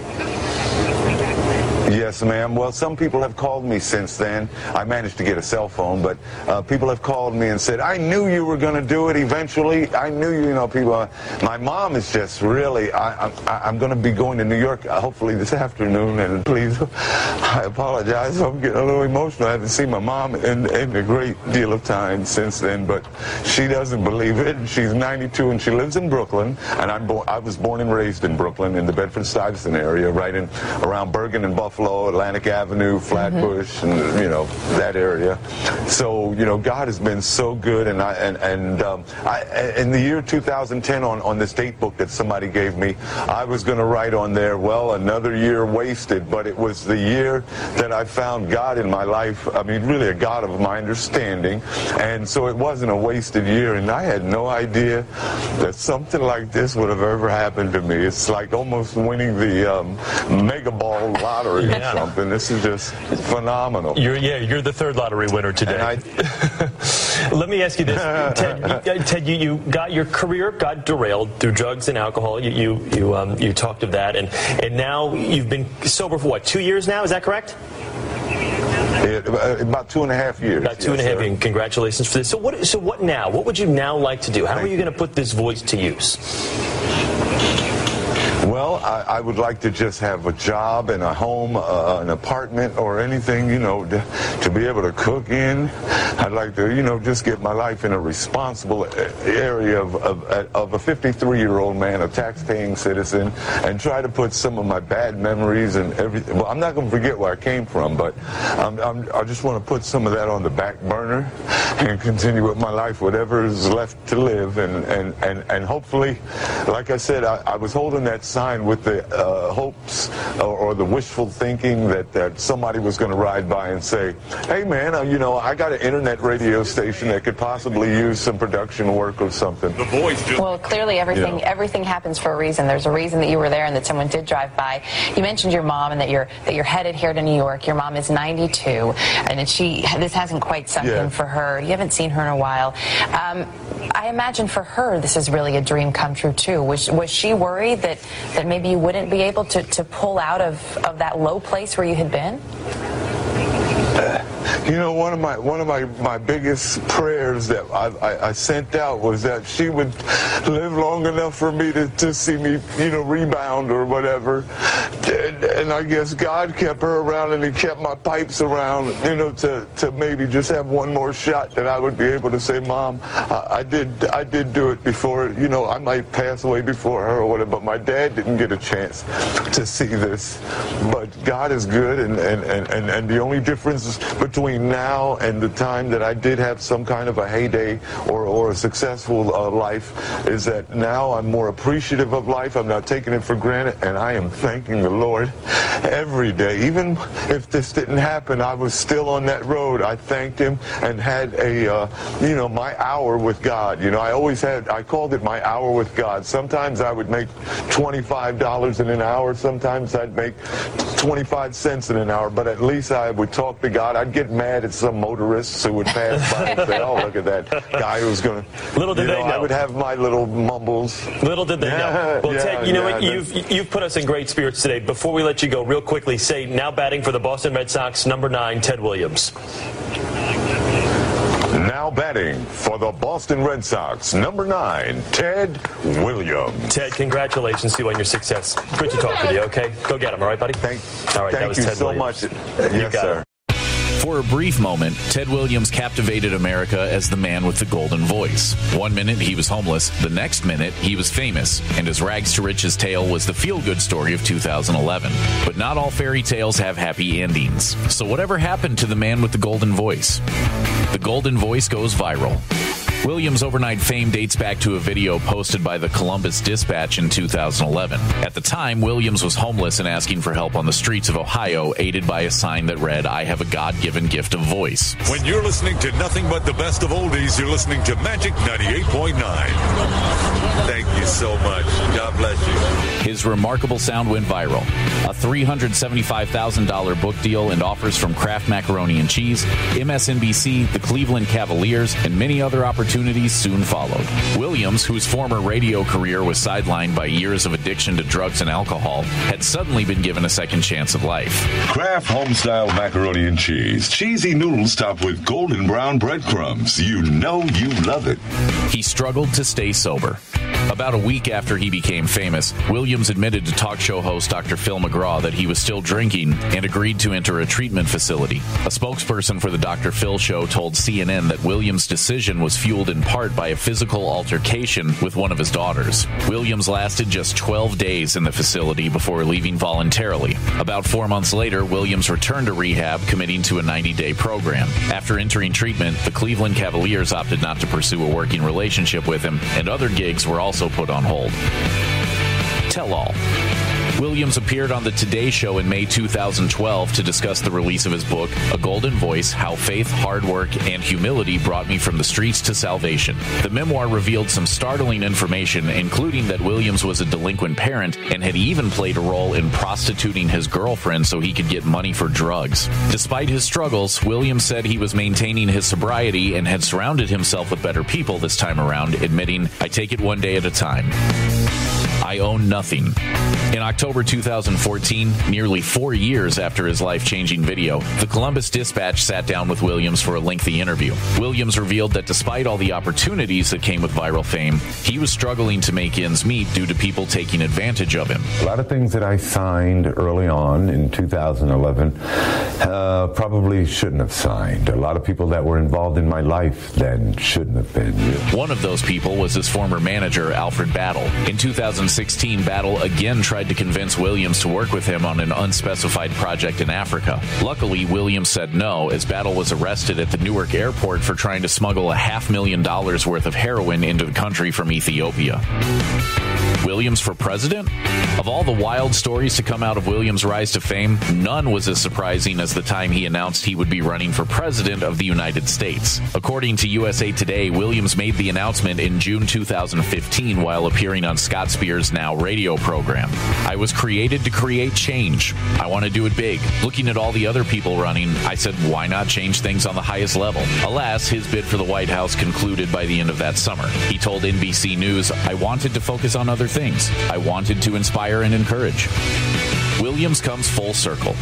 Yes, ma'am. Well, some people have called me since then. I managed to get a cell phone, but uh, people have called me and said, I knew you were going to do it eventually. I knew you, you know, people. Uh, my mom is just really, I, I, I'm going to be going to New York uh, hopefully this afternoon, and please, I apologize. I'm getting a little emotional. I haven't seen my mom in, in a great deal of time since then, but she doesn't believe it. She's ninety-two, and she lives in Brooklyn, and I'm bo- I was born and raised in Brooklyn in the Bedford-Stuyvesant area, right in around Bergen and Buffalo. Atlantic Avenue, Flatbush, mm-hmm. and you know that area. So you know God has been so good, and I and and um, I, in the year two thousand ten on on this date book that somebody gave me, I was going to write on there, well, another year wasted, but it was the year that I found God in my life. I mean, really a God of my understanding, and so it wasn't a wasted year. And I had no idea that something like this would have ever happened to me. It's like almost winning the um, mega ball lottery. Yeah. Something. This is just phenomenal. You're, yeah, you're the third lottery winner today. I, let me ask you this, Ted. Ted, you, you got your career got derailed through drugs and alcohol. You you you, um, you talked of that, and and now you've been sober for what, two years now? Is that correct? Yeah, about two and a half years. About two yes, and a half years. Congratulations for this. So what? So what now? What would you now like to do? How Thank are you going to put this voice to use? Well, I, I would like to just have a job and a home, uh, an apartment or anything, you know, to, to be able to cook in. I'd like to, you know, just get my life in a responsible area of, of, of a fifty-three-year-old man, a tax-paying citizen, and try to put some of my bad memories and everything. Well, I'm not going to forget where I came from, but I'm, I'm, I just want to put some of that on the back burner and continue with my life, whatever is left to live, and, and, and, and hopefully, like I said, I, I was holding that sign with the uh, hopes or, or the wishful thinking that, that somebody was going to ride by and say, hey man, uh, you know, I got an internet radio station that could possibly use some production work or something. The boys do. Well, clearly everything, yeah. everything happens for a reason. There's a reason that you were there and that someone did drive by. You mentioned your mom and that you're, that you're headed here to New York. Your mom is ninety-two, and that she, this hasn't quite sunk yeah. in for her. You haven't seen her in a while. Um, I imagine for her this is really a dream come true too. Was, was she worried that, that maybe you wouldn't be able to, to pull out of, of that low place where you had been? You know, one of my one of my, my biggest prayers that I, I, I sent out was that she would live long enough for me to, to see me, you know, rebound or whatever. And, and I guess God kept her around and he kept my pipes around, you know, to, to maybe just have one more shot that I would be able to say, Mom, I, I did I did do it before, you know, I might pass away before her or whatever, but my dad didn't get a chance to see this. But God is good, and, and, and, and the only difference between now and the time that I did have some kind of a heyday or, or a successful uh, life is that now I'm more appreciative of life. I'm not taking it for granted, and I am thanking the Lord every day. Even if this didn't happen, I was still on that road. I thanked him and had a, uh, you know, my hour with God. You know, I always had, I called it my hour with God. Sometimes I would make twenty-five dollars in an hour. Sometimes I'd make twenty-five cents in an hour, but at least I would talk to God. I'd get mad at some motorists who would pass by and say, oh, look at that guy who's going to... Little did you know, they know. I would have my little mumbles. Little did they yeah, know. Well, yeah, Ted, you know yeah, what? You've, you've put us in great spirits today. Before we let you go, real quickly, say, now batting for the Boston Red Sox, number nine, Ted Williams. Now batting for the Boston Red Sox, number nine, Ted Williams. Ted, congratulations to you on your success. Good to talk to you, okay? Go get him, all right, buddy? Thank, all right, thank that was you Ted so Williams. much. Yes, sir. It. For a brief moment, Ted Williams captivated America as the man with the golden voice. One minute, he was homeless. The next minute, he was famous. And his rags to riches tale was the feel-good story of two thousand eleven. But not all fairy tales have happy endings. So whatever happened to the man with the golden voice? The golden voice goes viral. Williams' overnight fame dates back to a video posted by the Columbus Dispatch in two thousand eleven. At the time, Williams was homeless and asking for help on the streets of Ohio, aided by a sign that read, I have a God-given gift of voice. When you're listening to nothing but the best of oldies, you're listening to Magic ninety-eight point nine. Thank you so much. God bless you. His remarkable sound went viral. A three hundred seventy-five thousand dollars book deal and offers from Kraft Macaroni and Cheese, M S N B C, the Cleveland Cavaliers, and many other opportunities Opportunities soon followed. Williams, whose former radio career was sidelined by years of addiction to drugs and alcohol, had suddenly been given a second chance of life. Kraft Homestyle Macaroni and Cheese. Cheesy noodles topped with golden brown breadcrumbs. You know you love it. He struggled to stay sober. About a week after he became famous, Williams admitted to talk show host Doctor Phil McGraw that he was still drinking and agreed to enter a treatment facility. A spokesperson for the Doctor Phil show told C N N that Williams' decision was fueled in part by a physical altercation with one of his daughters. Williams lasted just twelve days in the facility before leaving voluntarily. About four months later, Williams returned to rehab, committing to a ninety-day program. After entering treatment, the Cleveland Cavaliers opted not to pursue a working relationship with him, and other gigs were also also put on hold. Tell all. Williams appeared on the Today Show in May two thousand twelve to discuss the release of his book, A Golden Voice, How Faith, Hard Work, and Humility Brought Me from the Streets to Salvation. The memoir revealed some startling information, including that Williams was a delinquent parent and had even played a role in prostituting his girlfriend so he could get money for drugs. Despite his struggles, Williams said he was maintaining his sobriety and had surrounded himself with better people this time around, admitting, I take it one day at a time. I I own nothing. In October two thousand fourteen, nearly four years after his life-changing video, the Columbus Dispatch sat down with Williams for a lengthy interview. Williams revealed that despite all the opportunities that came with viral fame, he was struggling to make ends meet due to people taking advantage of him. A lot of things that I signed early on in two thousand eleven uh, probably shouldn't have signed. A lot of people that were involved in my life then shouldn't have been. One of those people was his former manager, Alfred Battle. In two thousand sixteen, Battle again tried to convince Williams to work with him on an unspecified project in Africa. Luckily, Williams said no, as Battle was arrested at the Newark airport for trying to smuggle a half million dollars worth of heroin into the country from Ethiopia. Williams for president? Of all the wild stories to come out of Williams' rise to fame, none was as surprising as the time he announced he would be running for president of the United States. According to U S A Today, Williams made the announcement in June two thousand fifteen while appearing on Scott Spear's Now radio program. I was created to create change. I want to do it big. Looking at all the other people running, I said, why not change things on the highest level? Alas, his bid for the White House concluded by the end of that summer. He told N B C News, I wanted to focus on other things. I wanted to inspire and encourage. Williams comes full circle.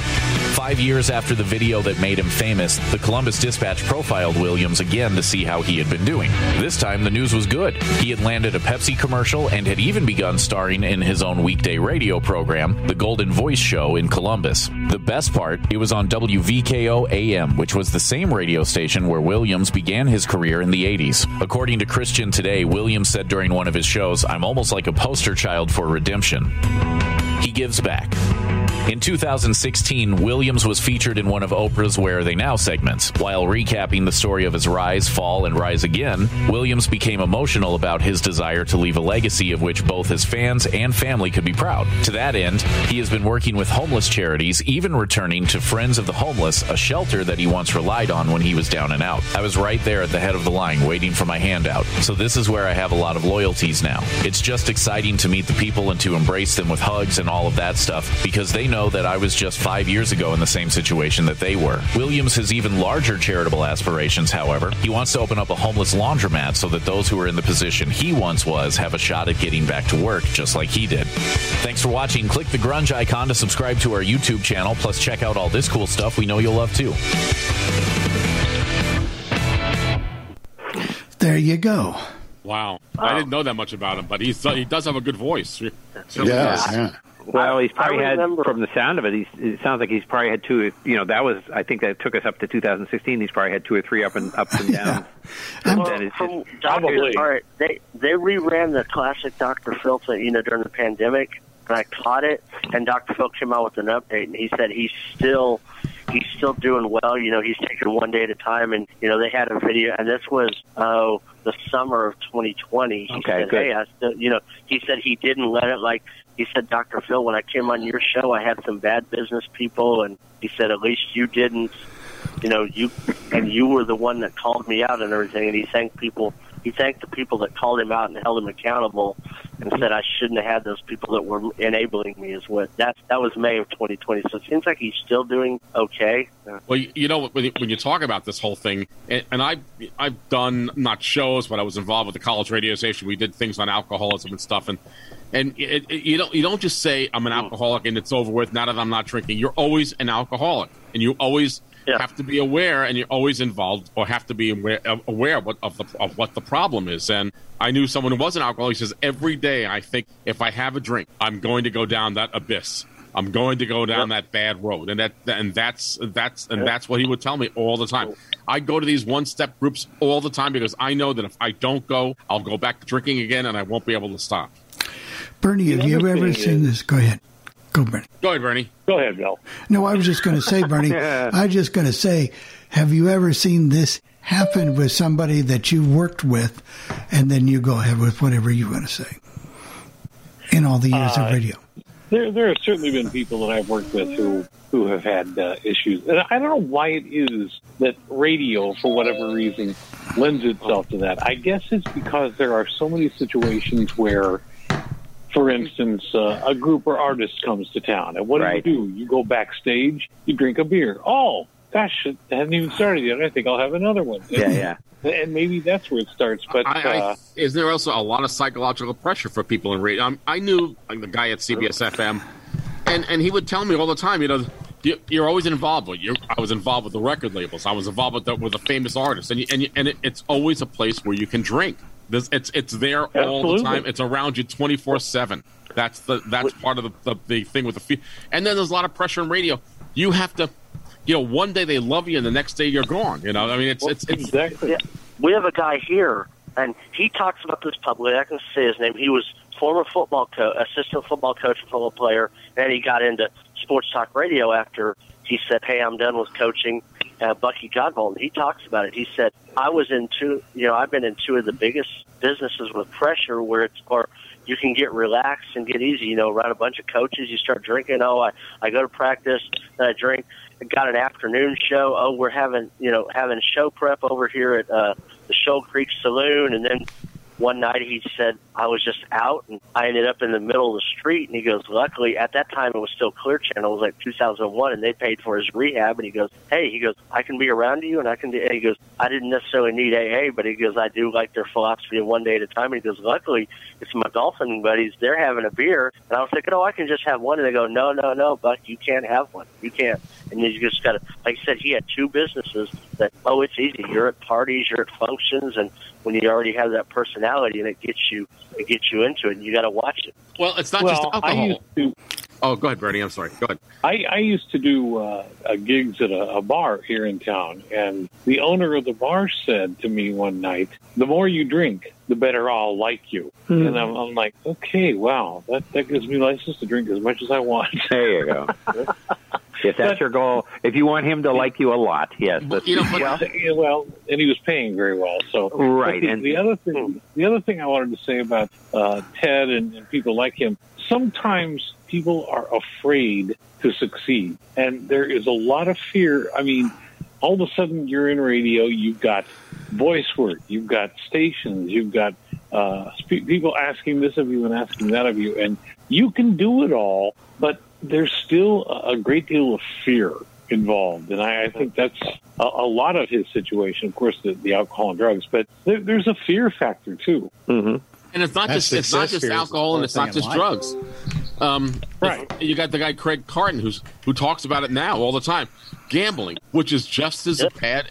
Five years after the video that made him famous, the Columbus Dispatch profiled Williams again to see how he had been doing. This time, the news was good. He had landed a Pepsi commercial and had even begun starring in his own weekday radio program, The Golden Voice Show in Columbus. The best part, it was on W V K O A M, which was the same radio station where Williams began his career in the eighties. According to Christian Today, Williams said during one of his shows, I'm almost like a poster child for redemption. He gives back. In two thousand sixteen, Williams was featured in one of Oprah's Where Are They Now segments. While recapping the story of his rise, fall, and rise again, Williams became emotional about his desire to leave a legacy of which both his fans and family could be proud. To that end, he has been working with homeless charities, even returning to Friends of the Homeless, a shelter that he once relied on when he was down and out. I was right there at the head of the line waiting for my handout, so this is where I have a lot of loyalties now. It's just exciting to meet the people and to embrace them with hugs and all of that stuff, because they know that I was just five years ago in the same situation that they were. Williams has even larger charitable aspirations, however. He wants to open up a homeless laundromat so that those who are in the position he once was have a shot at getting back to work, just like he did. Thanks for watching. Click the grunge icon to subscribe to our YouTube channel, plus check out all this cool stuff we know you'll love, too. There you go. Wow. Oh. I didn't know that much about him, but he's, he does have a good voice. So yeah, yeah. Well, he's probably had, from the sound of it, he's, it sounds like he's probably had two, you know, that was, I think that took us up to two thousand sixteen. He's probably had two or three up and, ups and downs. Yeah. And well, from just, probably. All right, they, they reran the classic Doctor Phil thing, you know, during the pandemic, and I caught it, and Doctor Phil came out with an update, and he said he's still... He's still doing well. You know, he's taking one day at a time. And, you know, they had a video, and this was, oh, the summer of twenty twenty. He okay, said, good. Hey, I still, you know, he said he didn't let it, like, he said, Doctor Phil, when I came on your show, I had some bad business people. And he said, at least you didn't, you know, you, and you were the one that called me out and everything. And he thanked people. He thanked the people that called him out and held him accountable, and said I shouldn't have had those people that were enabling me. Is what that that was May of twenty twenty. So it seems like he's still doing okay. Well, you know, when you talk about this whole thing, and, and I've I've done not shows, but I was involved with the college radio station. We did things on alcoholism and stuff, and and it, it, you don't you don't just say I'm an alcoholic and it's over with. Now that I'm not drinking, you're always an alcoholic, and you always. Yeah. Have to be aware, and you're always involved, or have to be aware, aware of, what, of, the, of what the problem is. And I knew someone who was an alcoholic. He says, every day I think, if I have a drink, I'm going to go down that abyss. I'm going to go down yep. that bad road, and that and that's that's and yep. that's what he would tell me all the time. I go to these one-step groups all the time because I know that if I don't go, I'll go back to drinking again, and I won't be able to stop. Bernie, have you ever seen this? Go ahead. Go, Bernie. Go ahead, Bernie. Go ahead, Bill. No, I was just going to say, Bernie, yeah. I was just going to say, have you ever seen this happen with somebody that you worked with, and then you go ahead with whatever you want to say in all the years uh, of radio? There, there have certainly been people that I've worked with who, who have had uh, issues. And I don't know why it is that radio, for whatever reason, lends itself to that. I guess it's because there are so many situations where... For instance, uh, a group or artist comes to town, and what right. do you do? You go backstage, you drink a beer. Oh, gosh, it hasn't even started yet. I think I'll have another one. Yeah, yeah. and maybe that's where it starts. But I, I, uh, is there also a lot of psychological pressure for people in radio? I'm, I knew like, the guy at C B S F M, and, and he would tell me all the time, you know, you're always involved with you. I was involved with the record labels. I was involved with the, with a famous artist, and you, and you, and it, it's always a place where you can drink. This, it's it's there Absolutely. all the time. It's around you twenty-four seven. That's the that's part of the, the, the thing with the fee. And then there's a lot of pressure in radio. You have to. You know, one day they love you, and the next day you're gone. You know, I mean, it's well, it's, it's exactly. Yeah. We have a guy here, and he talks about this publicly. I can say his name. He was former football coach, assistant football coach, and football player, and he got into sports talk radio after he said, "Hey, I'm done with coaching." Uh, Bucky Godbold, he talks about it. He said, "I was in two. You know, I've been in two of the biggest businesses with pressure, where it's or." You can get relaxed and get easy, you know, around a bunch of coaches. You start drinking. Oh, I, I go to practice, then I drink. I got an afternoon show. Oh, we're having, you know, having show prep over here at uh, the Shoal Creek Saloon. And then one night he said, I was just out, and I ended up in the middle of the street. And he goes, luckily, at that time it was still Clear Channel. It was like two thousand one, and they paid for his rehab. And he goes, hey, he goes, I can be around you, and I can do, and he goes, I didn't necessarily need A A, but he goes, I do like their philosophy of one day at a time. And he goes, luckily, it's my golfing buddies. They're having a beer. And I was thinking, oh, I can just have one. And they go, no, no, no, Buck, you can't have one. You can't. And you just got to, like I said, he had two businesses that, oh, it's easy. You're at parties, you're at functions, and when you already have that personality, and it gets you it gets you into it, and you got to watch it. Well, it's not well, just alcohol. I used to, oh, go ahead, Bernie. I'm sorry. Go ahead. I, I used to do uh, gigs at a, a bar here in town, and the owner of the bar said to me one night, the more you drink, the better I'll like you. Hmm. And I'm, I'm like, okay, wow, that, that gives me license to drink as much as I want. There you go. If that's but, your goal, if you want him to like you a lot, yes. That's, you know, but, yeah, well, and he was paying very well, so right. The, and the other thing, the other thing I wanted to say about uh, Ted and, and people like him, sometimes people are afraid to succeed, and there is a lot of fear. I mean, all of a sudden you're in radio, you've got voice work, you've got stations, you've got uh, spe- people asking this of you and asking that of you, and you can do it all, but there's still a great deal of fear involved, and I, I think that's a, a lot of his situation. Of course, the, the alcohol and drugs, but there, there's a fear factor too. Mm-hmm. And it's not that's just it's not just alcohol, and it's not just drugs. Um, right. You got the guy Craig Carton, who's who talks about it now all the time. Gambling, which is just as yep. bad,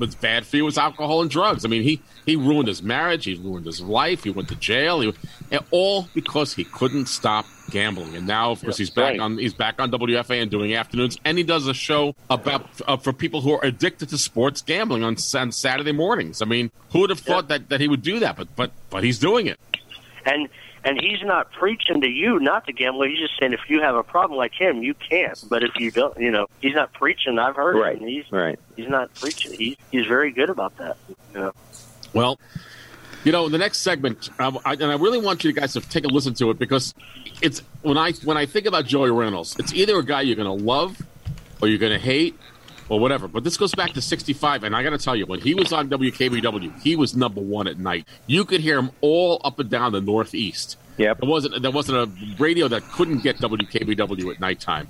as bad for you as alcohol and drugs. I mean, he, he ruined his marriage, he ruined his life, he went to jail, he, and all because he couldn't stop gambling. And now, of course, he's back right. on he's back on W F A and doing afternoons, and he does a show about uh, for people who are addicted to sports gambling on, on Saturday mornings. I mean, who would have thought yep. that, that he would do that? But but but he's doing it. And. And he's not preaching to you not to gamble. He's just saying if you have a problem like him, you can't. But if you don't, you know, he's not preaching. I've heard right, him. He's, right. he's not preaching. He's, he's very good about that. You know? Well, you know, the next segment, I, I, and I really want you guys to take a listen to it because it's when I when I think about Joey Reynolds, it's either a guy you're going to love or you're going to hate or whatever. But this goes back to sixty-five, and I got to tell you, when he was on W K B W, he was number one at night. You could hear him all up and down the Northeast. Yep. There wasn't there wasn't a radio that couldn't get W K B W at nighttime.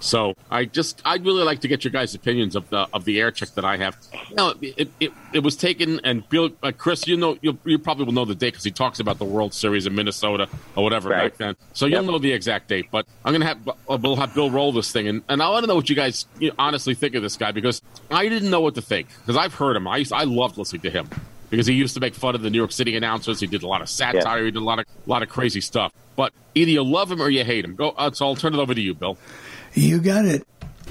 So I just I'd really like to get your guys' opinions of the of the air check that I have. You know, it, it it was taken, and Bill uh, Chris, you know, you you probably will know the date because he talks about the World Series in Minnesota or whatever right. back then. So yep. you'll know the exact date. But I'm gonna have uh, we'll have Bill roll this thing, and, and I want to know what you guys you know, honestly think of this guy because I didn't know what to think because I've heard him. I used, I loved listening to him. Because he used to make fun of the New York City announcers. He did a lot of satire. Yeah. He did a lot of a lot of crazy stuff. But either you love him or you hate him. Go. Uh, so I'll turn it over to you, Bill. You got it.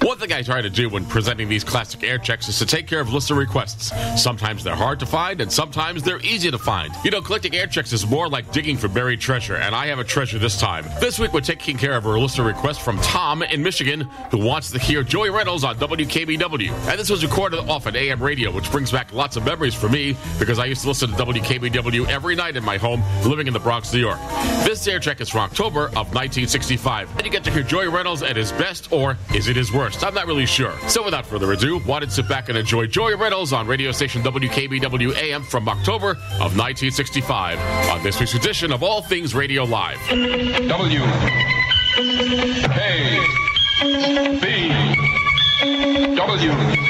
One thing I try to do when presenting these classic air checks is to take care of listener requests. Sometimes they're hard to find, and sometimes they're easy to find. You know, collecting air checks is more like digging for buried treasure, and I have a treasure this time. This week, we're taking care of a listener request from Tom in Michigan, who wants to hear Joey Reynolds on W K B W. And this was recorded off at A M radio, which brings back lots of memories for me, because I used to listen to W K B W every night in my home, living in the Bronx, New York. This air check is from October of nineteen sixty-five, and you get to hear Joey Reynolds at his best, or is it his worst? I'm not really sure. So without further ado, why don't you sit back and enjoy Joey Reynolds on radio station W K B W A M from October of nineteen sixty-five on this week's edition of All Things Radio Live. W K B W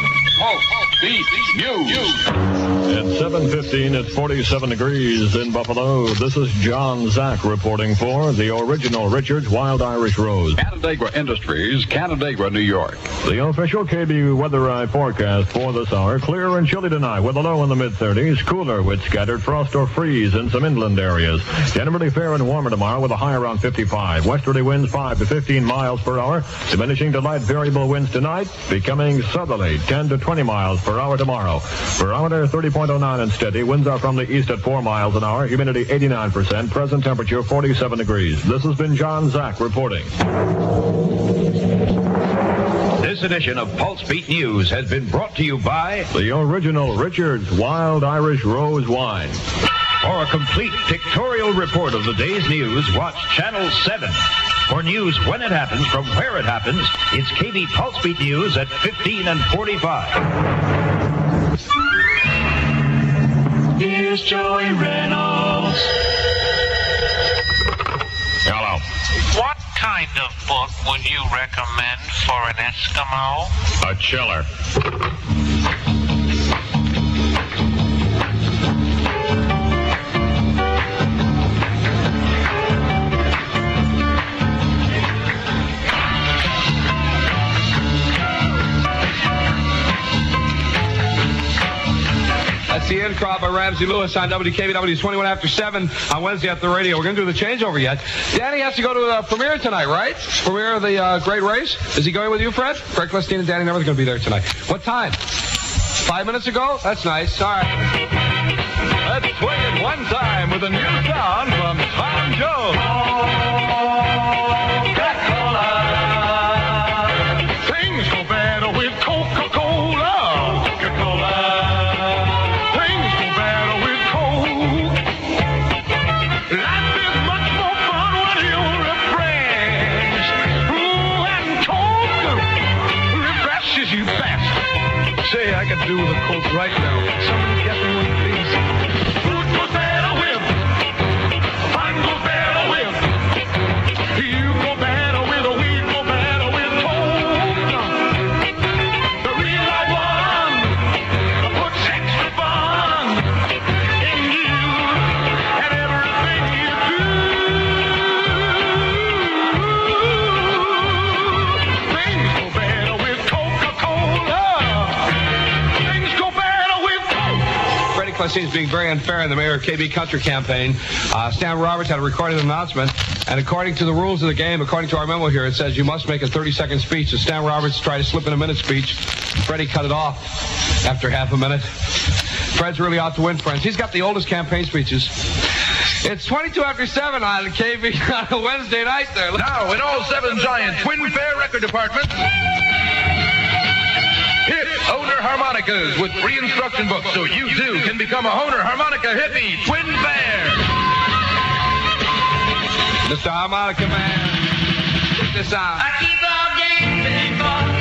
Beat News. At seven fifteen, it's forty-seven degrees in Buffalo. This is John Zach reporting for the original Richard's Wild Irish Rose. Canandaigua Industries, Canandaigua, New York. The official K B Weather Eye forecast for this hour. Clear and chilly tonight with a low in the mid-thirties. Cooler with scattered frost or freeze in some inland areas. Generally fair and warmer tomorrow with a high around fifty-five. Westerly winds five to fifteen miles per hour. Diminishing to light variable winds tonight. Becoming southerly ten to twenty miles per hour tomorrow. Barometer thirty point oh nine and steady. Winds are from the east at four miles an hour. Humidity eighty-nine percent. Present temperature forty-seven degrees. This has been John Zach reporting. This edition of Pulse Beat News has been brought to you by the original Richard's Wild Irish Rose Wine. For a complete pictorial report of the day's news, watch Channel seven. For news when it happens, from where it happens, it's K B Pulse Beat News at fifteen and forty-five. Here's Joey Reynolds. Hello. What kind of book would you recommend for an Eskimo? A chiller. That's the end crop by Ramsey Lewis on W K B W twenty-one after seven on Wednesday at the radio. We're going to do the changeover yet. Danny has to go to the premiere tonight, right? Premiere of the uh, Great Race. Is he going with you, Fred? Fred Lestine and Danny Never's going to be there tonight. What time? Five minutes ago? That's nice. All right. Let's swing it one time with a new sound from Tom Jones. Coca-Cola. Things go better with Coca-Cola. I could do with a Coke right now. Somebody get me one, please. Food goes better with. Fun goes better with. You go better with. We go better with Coke. The real I want puts extra fun in you and everything you do. Things go better with Coca-Cola. Seems being very unfair in the Mayor of K B Country campaign. Uh, Stan Roberts had a recorded announcement, and according to the rules of the game, according to our memo here, it says you must make a thirty-second speech. So Stan Roberts tried to slip in a minute speech. Freddie cut it off after half a minute. Fred's really out to win, friends. He's got the oldest campaign speeches. It's twenty-two after seven on K B on a Wednesday night there. Now, in all seven giant twin fair record departments, hit owner harmonicas with free instruction books so you too can become a owner harmonica hippie twin bear. Mister Harmonica Man, check this out. I keep all day people.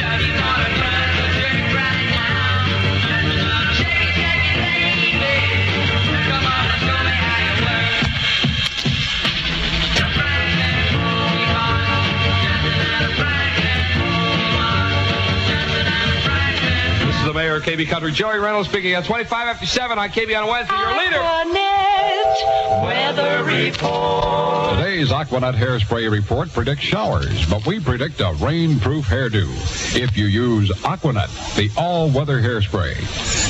Daddy's on a grind, so drink right now. And the mom, shake it, shake it, baby. Come on and show me how you work. The price and moving on. Just another price and moving on. This is the Mayor of K B Country, Joey Reynolds, speaking at twenty-five after seven on K B on Wednesday. Your leader. Weather report. Today's Aquanet Hairspray Report predicts showers, but we predict a rain-proof hairdo if you use Aquanet, the all-weather hairspray.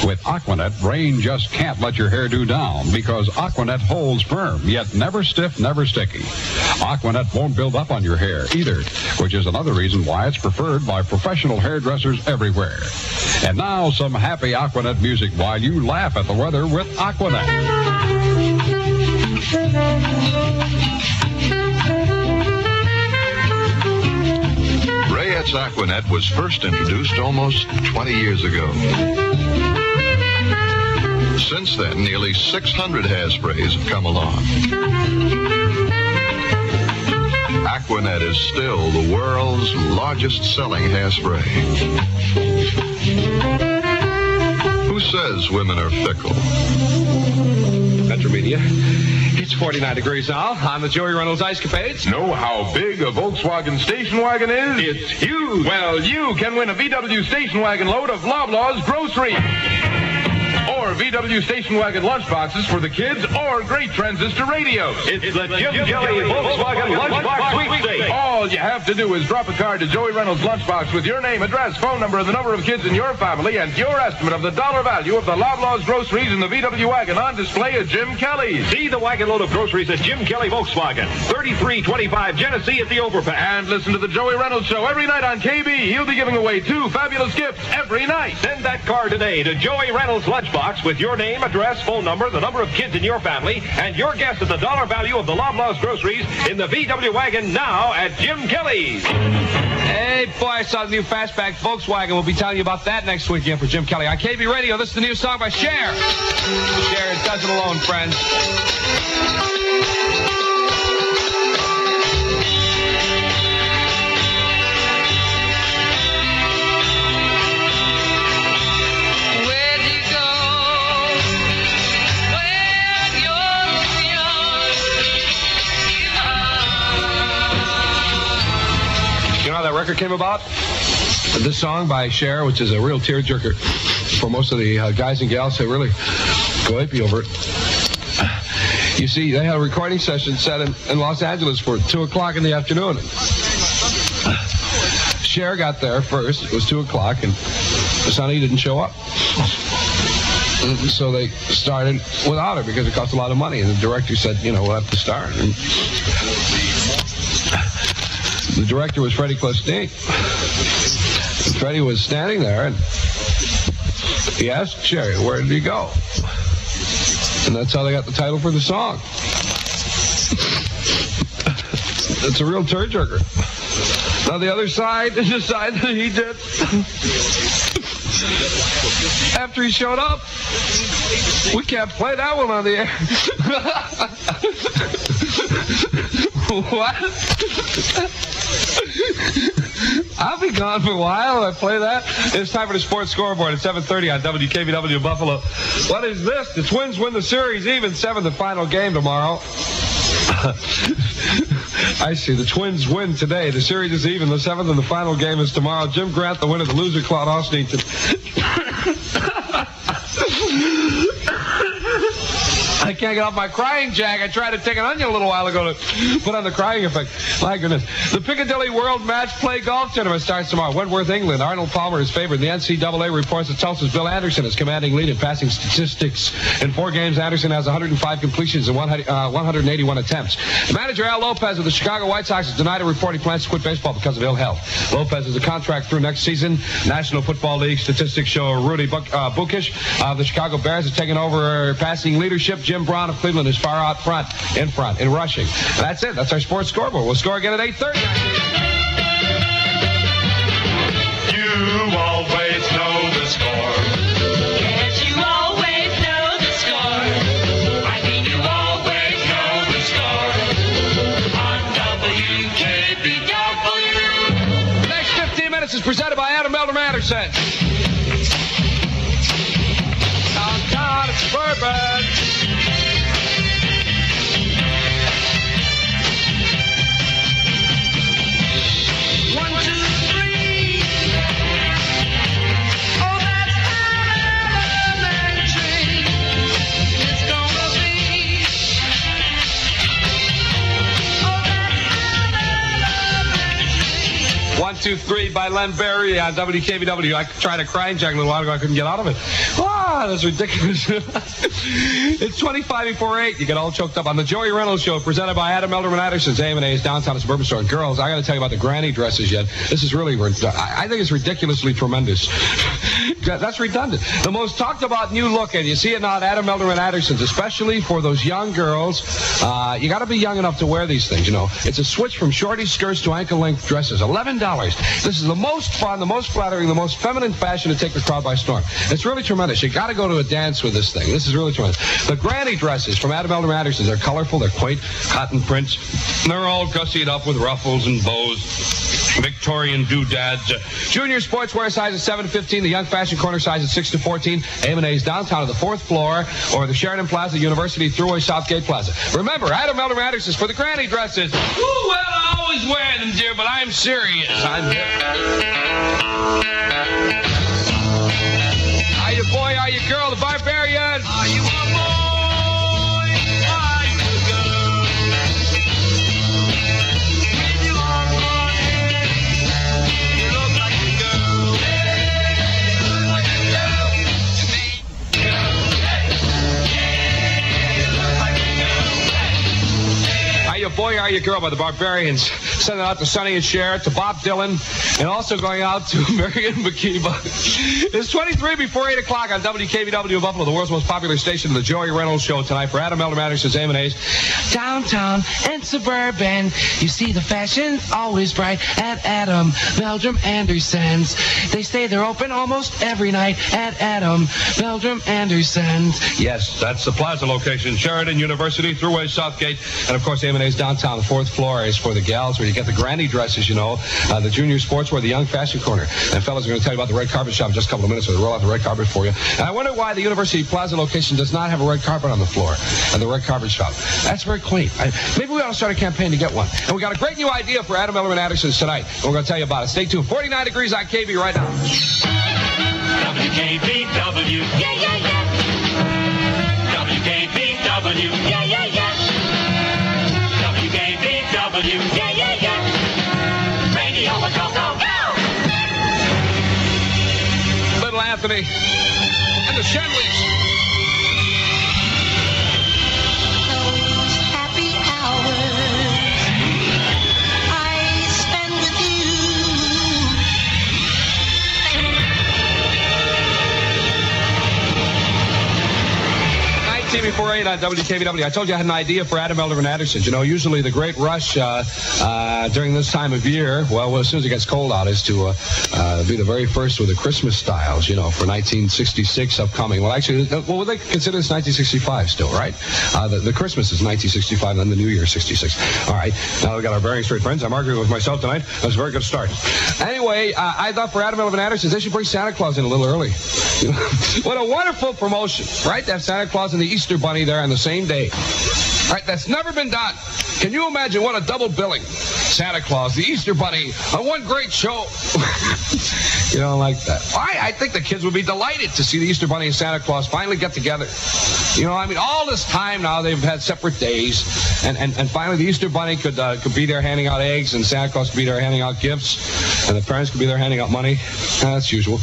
With Aquanet, rain just can't let your hairdo down because Aquanet holds firm, yet never stiff, never sticky. Aquanet won't build up on your hair either, which is another reason why it's preferred by professional hairdressers everywhere. And now, some happy Aquanet music while you laugh at the weather with Aquanet. Rayette's Aquanet was first introduced almost twenty years ago. Since then, nearly six hundred hairsprays have come along. Aquanet is still the world's largest selling hairspray. Who says women are fickle? That's social media. It's forty-nine degrees now on the Joey Reynolds Ice Capades. Know how big a Volkswagen station wagon is? It's huge. Well, you can win a V W station wagon load of Loblaw's groceries. Or V W station wagon lunchboxes for the kids, or great transistor radios. It's, it's the, the Jim, Jim Jelly Volkswagen, Volkswagen Lunchbox Sweepstakes. All you have to do is drop a card to Joey Reynolds Lunchbox with your name, address, phone number, and the number of kids in your family, and your estimate of the dollar value of the Loblaw's groceries and the V W wagon on display at Jim Kelly's. See the wagon load of groceries at Jim Kelly Volkswagen, thirty-three twenty-five Genesee at the Overpass. And listen to the Joey Reynolds Show every night on K B. He'll be giving away two fabulous gifts every night. Send that card today to Joey Reynolds Lunchbox with your name, address, phone number, the number of kids in your family, and your guess at the dollar value of the Loblaw's groceries in the V W wagon now at Jim Kelly's. Hey, boy, I saw the new fastback Volkswagen. We'll be telling you about that next weekend for Jim Kelly. On K B Radio, this is the new song by Cher. Cher does it alone, friends. Record came about, this song by Cher, which is a real tearjerker for most of the uh, guys and gals that really go hippie over it. You see, they had a recording session set in, in Los Angeles for two o'clock in the afternoon. Cher got there first, it was two o'clock, and Sonny didn't show up. So they started without her because it cost a lot of money, and the director said, you know, we'll have to start. And the director was Freddie Clestine. Freddie was standing there, and he asked Jerry, where did he go? And that's how they got the title for the song. It's a real tearjerker. Now the other side is the side that he did after he showed up. We can't play that one on the air. What? I'll be gone for a while when I play that. It's time for the Sports Scoreboard at seven thirty on W K B W Buffalo. What is this? The Twins win the series even seven, the final game tomorrow. I see. The Twins win today. The series is even, the seventh, and the final game is tomorrow. Jim Grant, the winner, the loser, Claude Osnington. I can't get off my crying jack. I tried to take an onion a little while ago to put on the crying effect. My goodness. The Piccadilly World Match Play Golf Tournament starts tomorrow. Wentworth, England. Arnold Palmer is favored. The N C double A reports that Tulsa's Bill Anderson is commanding lead in passing statistics. In four games, Anderson has one hundred five completions and one hundred eighty-one attempts. Manager Al Lopez of the Chicago White Sox has denied a report he plans to quit baseball because of ill health. Lopez has a contract through next season. National Football League statistics show Rudy Buc- uh, Bukish of the Chicago Bears has taken over passing leadership. Jim Brown of Cleveland is far out front, in front, in rushing. And that's it. That's our sports scoreboard. We'll score again at eight thirty. You always know the score. Yes, you always know the score. I think you always know the score. On W K B W. The next fifteen minutes is presented by Adam Elder Anderson. Downtown Burbank. One, two, three by Len Berry on W K B W. I tried a crying jack a little while ago. I couldn't get out of it. Ah, that's ridiculous. It's twenty-five before eight. You get all choked up on the Joey Reynolds Show presented by Adam Elderman Anderson's A M and A's downtown suburban store. Girls, I got to tell you about the granny dresses yet. This is really, I think it's ridiculously tremendous. That's redundant. The most talked about new look, and you see it now at Adam Elderman Anderson's, especially for those young girls. Uh, you got to be young enough to wear these things, you know. It's a switch from shorty skirts to ankle-length dresses. eleven dollars. This is the most fun, the most flattering, the most feminine fashion to take the crowd by storm. It's really tremendous. You got to go to a dance with this thing. This is really tremendous. The granny dresses from Adam Elder Anderson. They're colorful, they're quaint, cotton prints. They're all gussied up with ruffles and bows. Victorian doodads. Junior sportswear size is seven to fifteen. The young fashion corner size is six to fourteen. A M and A's downtown at the fourth floor or the Sheridan Plaza University Thruway Southgate Plaza. Remember, Adam Elder Anderson is for the granny dresses. Ooh, well, I always wear them, dear, but I'm serious. I'm different. Are you boy? Are you girl? The Barbarians. Are you a boy? Are you a girl? When you are morning, you look like a girl. Hey, you look like a girl. To me, girl. Hey, you look like a girl. Hey. Are you a boy? Are you a girl? By the Barbarians. Sending out to Sonny and Cher, to Bob Dylan, and also going out to Marion McKeeba. It's twenty-three before eight o'clock on W K B W Buffalo, the world's most popular station, the Joey Reynolds Show tonight for Adam Elder Madison's A M and A's. Downtown and suburban, you see the fashion always bright at Adam Meldrum Anderson's. They stay there open almost every night at Adam Meldrum Anderson's. Yes, that's the plaza location, Sheridan University, Thruway, Southgate, and of course A M and A's downtown. The fourth floor is for the gals, where you get the granny dresses, you know, uh, the junior sportswear, the young fashion corner. And fellas, are going to tell you about the red carpet shop in just a couple of minutes. So we'll roll out the red carpet for you. And I wonder why the University Plaza location does not have a red carpet on the floor and the red carpet shop. That's very quaint. I, maybe we ought to start a campaign to get one. And we got a great new idea for Adam Elderman Anderson's tonight. And we're going to tell you about it. Stay tuned. forty-nine degrees on K B right now. W K B W. Yeah, yeah, yeah. W K B W. Yeah, yeah, yeah. W K B W. Yeah, yeah. Little Anthony and the Shenleys. Those happy hours I spend with you. nineteen before eight on W K B W. I told you I had an idea for Adam Elder Anderson. You know, usually the great rush uh, uh, during this time of year, well, well, as soon as it gets cold out, is to uh, uh, be the very first with the Christmas styles, you know, for nineteen sixty-six upcoming. Well, actually, well, they consider this nineteen sixty-five still, right? Uh, the, the Christmas is nineteen sixty-five, and then the New Year, sixty-six. All right. Now we've got our bearing straight, friends. I'm arguing with myself tonight. That was a very good start. Anyway, uh, I thought for Adam Elder Anderson, they should bring Santa Claus in a little early. You know? What a wonderful promotion, right? To have Santa Claus in the Easter Bunny there on the same day. All right, that's never been done. Can you imagine what a double billing? Santa Claus, the Easter Bunny, on one great show. You don't like that. I, I think the kids would be delighted to see the Easter Bunny and Santa Claus finally get together. You know, I mean, all this time now they've had separate days, and, and, and finally the Easter Bunny could uh, could be there handing out eggs, and Santa Claus could be there handing out gifts, and the parents could be there handing out money. That's usual.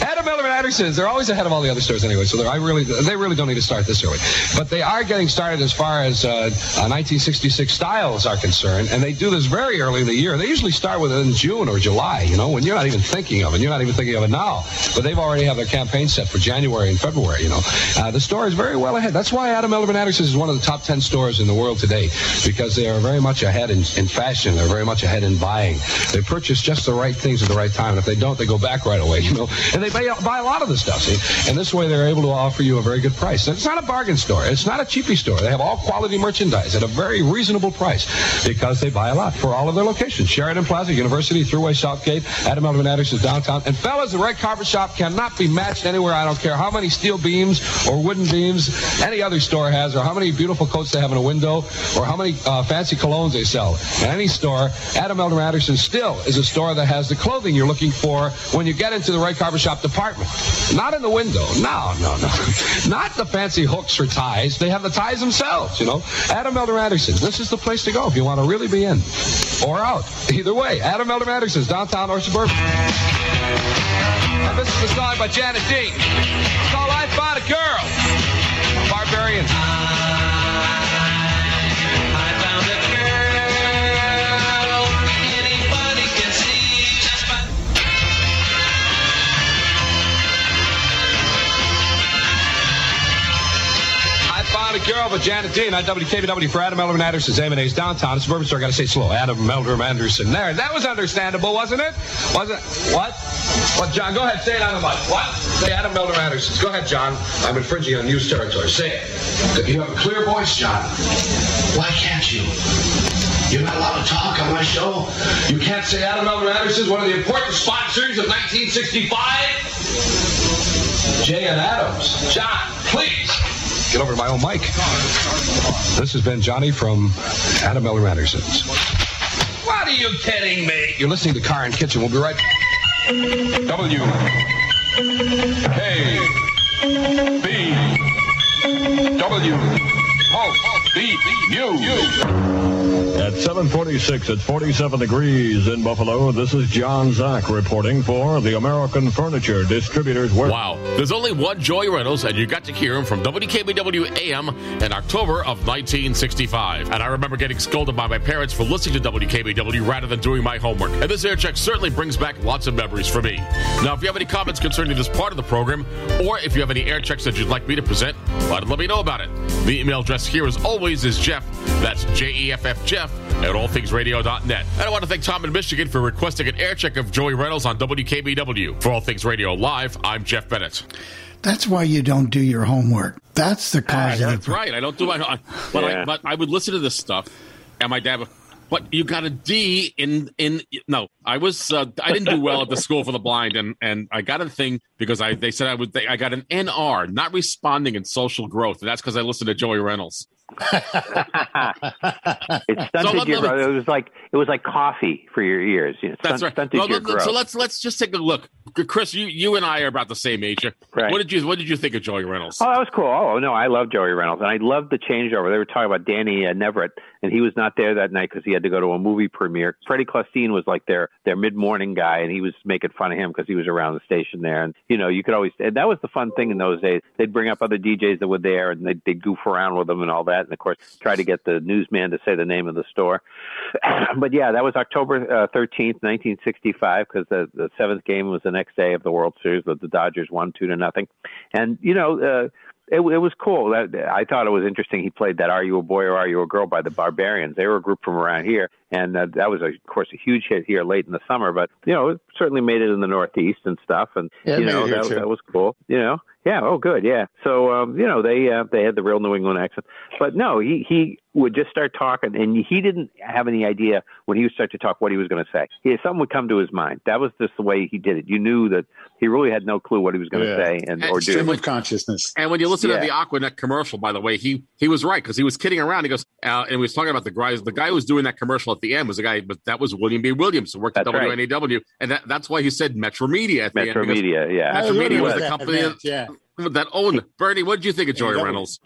Adam Elder Anderson's, they're always ahead of all the other stores anyway, so I really they really don't need to start this early. But they are getting started as far as uh, uh, nineteen sixty-six styles are concerned, and they do this very Very early in the year. They usually start with it in June or July, you know, when you're not even thinking of it. You're not even thinking of it now. But they've already have their campaign set for January and February, you know. Uh, the store is very well ahead. That's why Adam Elder Anderson's is one of the top ten stores in the world today, because they are very much ahead in, in fashion. They're very much ahead in buying. They purchase just the right things at the right time. And if they don't, they go back right away, you know. And they buy, buy a lot of the stuff, see. And this way they're able to offer you a very good price. And it's not a bargain store. It's not a cheapy store. They have all quality merchandise at a very reasonable price because they buy a lot for all of their locations. Sheridan Plaza, University, Thruway, Southgate, Adam Elder Anderson's downtown. And fellas, the red carpet shop cannot be matched anywhere. I don't care how many steel beams or wooden beams any other store has, or how many beautiful coats they have in a window, or how many uh, fancy colognes they sell. In any store, Adam Elder Anderson still is a store that has the clothing you're looking for when you get into the red carpet shop department. Not in the window. No, no, no. Not the fancy hooks or ties. They have the ties themselves, you know. Adam Elder Anderson. This is the place to go if you want to really be in. Or out. Either way, Adam Elder Anderson's downtown or suburban. And this is the song by Janet Dean. It's all I found a girl. Barbarians. I found a girl. Anybody can see just by. I found a girl, but Janet Dean. I'm W K B W for Adam Elder Anderson's A M and A's downtown. Suburban store, I got to say slow. Adam Elder Anderson there. That was understandable, wasn't it? Wasn't it? What? Well, John, go ahead. Say it on the mic. What? Say Adam Elder Anderson's. Go ahead, John. I'm infringing on news territory. Say it. You have a clear voice, John. Why can't you? You're not allowed to talk on my show. You can't say Adam Elder Anderson's one of the important sponsors of nineteen sixty-five. Jay and Adams. John, please. Get over to my own mic. This has been Johnny from Adam Elder Anderson's. What are you kidding me? You're listening to Car and Kitchen. We'll be right back. W. K. B. W. Oh. Beat you. At seven forty-six, it's forty-seven degrees in Buffalo. This is John Zach reporting for the American Furniture Distributors. Wow. There's only one Joey Reynolds, and you got to hear him from W K B W A M in October of nineteen sixty-five. And I remember getting scolded by my parents for listening to W K B W rather than doing my homework. And this air check certainly brings back lots of memories for me. Now, if you have any comments concerning this part of the program, or if you have any air checks that you'd like me to present, why don't let me know about it. The email address here is always is Jeff, that's J E F F Jeff, at all things radio dot net. And I want to thank Tom in Michigan for requesting an air check of Joey Reynolds on W K B W. For All Things Radio Live, I'm Jeff Bennett. That's why you don't do your homework. That's the cause ah, of That's it. Right. I don't do my homework. But, yeah. but I would listen to this stuff, and my dad would, but you got a D in, in no, I was, uh, I didn't do well at the School for the Blind, and, and I got a thing because I they said I would, they, I got an N R, not responding in social growth, and that's because I listened to Joey Reynolds. It's stunted so your, it was like it was like coffee for your ears. You know, that's stunt, right. Well, your let, so let's let's just take a look. Chris, you, you and I are about the same age. Right. What did you What did you think of Joey Reynolds? Oh, that was cool. Oh no, I love Joey Reynolds, and I loved the changeover. They were talking about Danny uh, Neverett, and he was not there that night because he had to go to a movie premiere. Freddie Clostine was like their their mid morning guy, and he was making fun of him because he was around the station there. And you know, you could always and that was the fun thing in those days. They'd bring up other D Js that were there, and they'd, they'd goof around with them and all that. And, of course, try to get the newsman to say the name of the store. But, yeah, that was October uh, thirteenth, nineteen sixty-five, because the, the seventh game was the next day of the World Series that the Dodgers won two to nothing. And, you know, uh, it, it was cool. That, I thought it was interesting. He played that Are You a Boy or Are You a Girl by the Barbarians. They were a group from around here. And uh, that was, a, of course, a huge hit here late in the summer. But, you know, it certainly made it in the Northeast and stuff. And, yeah, you know, that, that was cool, you know. Yeah. Oh, good. Yeah. So, um, you know, they uh, they had the real New England accent. But no, he, he would just start talking, and he didn't have any idea when he would start to talk what he was going to say. He, something would come to his mind. That was just the way he did it. You knew that he really had no clue what he was going to yeah. say and, and or do. Stream of consciousness. And when you listen yeah. to the Aquanet commercial, by the way, he, he was right because he was kidding around. He goes, uh, and he was talking about the guys. The guy who was doing that commercial at the end was a guy, but that was William B. Williams who worked that's at W N A W. Right. And that, that's why he said Metro Media at Metro the end. Media, yeah. Metro oh, Media was the company. Event, yeah. That owned Bernie. What did you think of Joey Reynolds?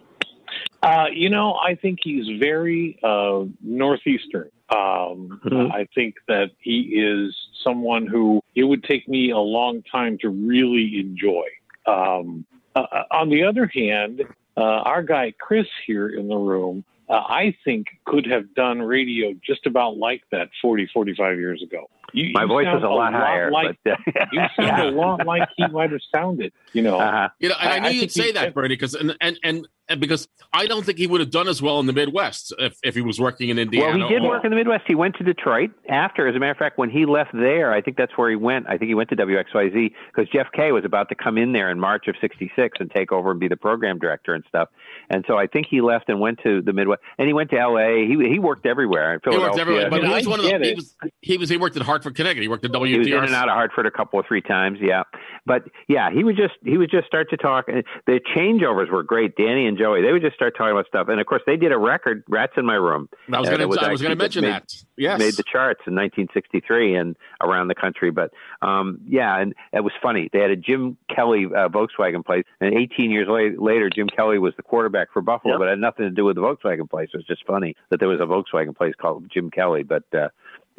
Uh, you know, I think he's very uh, northeastern. Um, mm-hmm. I think that he is someone who it would take me a long time to really enjoy. Um, uh, on the other hand, uh, our guy Chris here in the room, uh, I think, could have done radio just about like that forty, forty-five years ago. You, My you voice is a lot, lot higher. Like, but, uh, you sound yeah. a lot like he might have sounded, you know. Uh-huh. You know, and I, I knew I you'd say that, Bernie, because and, and, and, and because I don't think he would have done as well in the Midwest if, if he was working in Indiana. Well, he did or, work in the Midwest. He went to Detroit after. As a matter of fact, when he left there, I think that's where he went. I think he went to W X Y Z because Jeff Kaye was about to come in there in March of sixty-six and take over and be the program director and stuff. And so I think he left and went to the Midwest. And he went to L A. He he worked everywhere in Philadelphia. He worked everywhere. But he was one of the, he, was, he, was, he worked at Hartford. Hartford, Connecticut. He worked at W T R. He was in and out of Hartford a couple of three times, yeah. But yeah, he would just he would just start to talk. And the changeovers were great. Danny and Joey, they would just start talking about stuff. And of course, they did a record, "Rats in My Room." I was going to mention made, that. Yes, made the charts in nineteen sixty-three and around the country. But um, yeah, and it was funny. They had a Jim Kelly uh, Volkswagen place, and eighteen years later, Jim Kelly was the quarterback for Buffalo, yep. but it had nothing to do with the Volkswagen place. It was just funny that there was a Volkswagen place called Jim Kelly, but. Uh,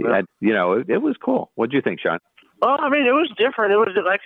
I, you know, it, it was cool. What do you think, Sean? Well, I mean, it was different. It was like,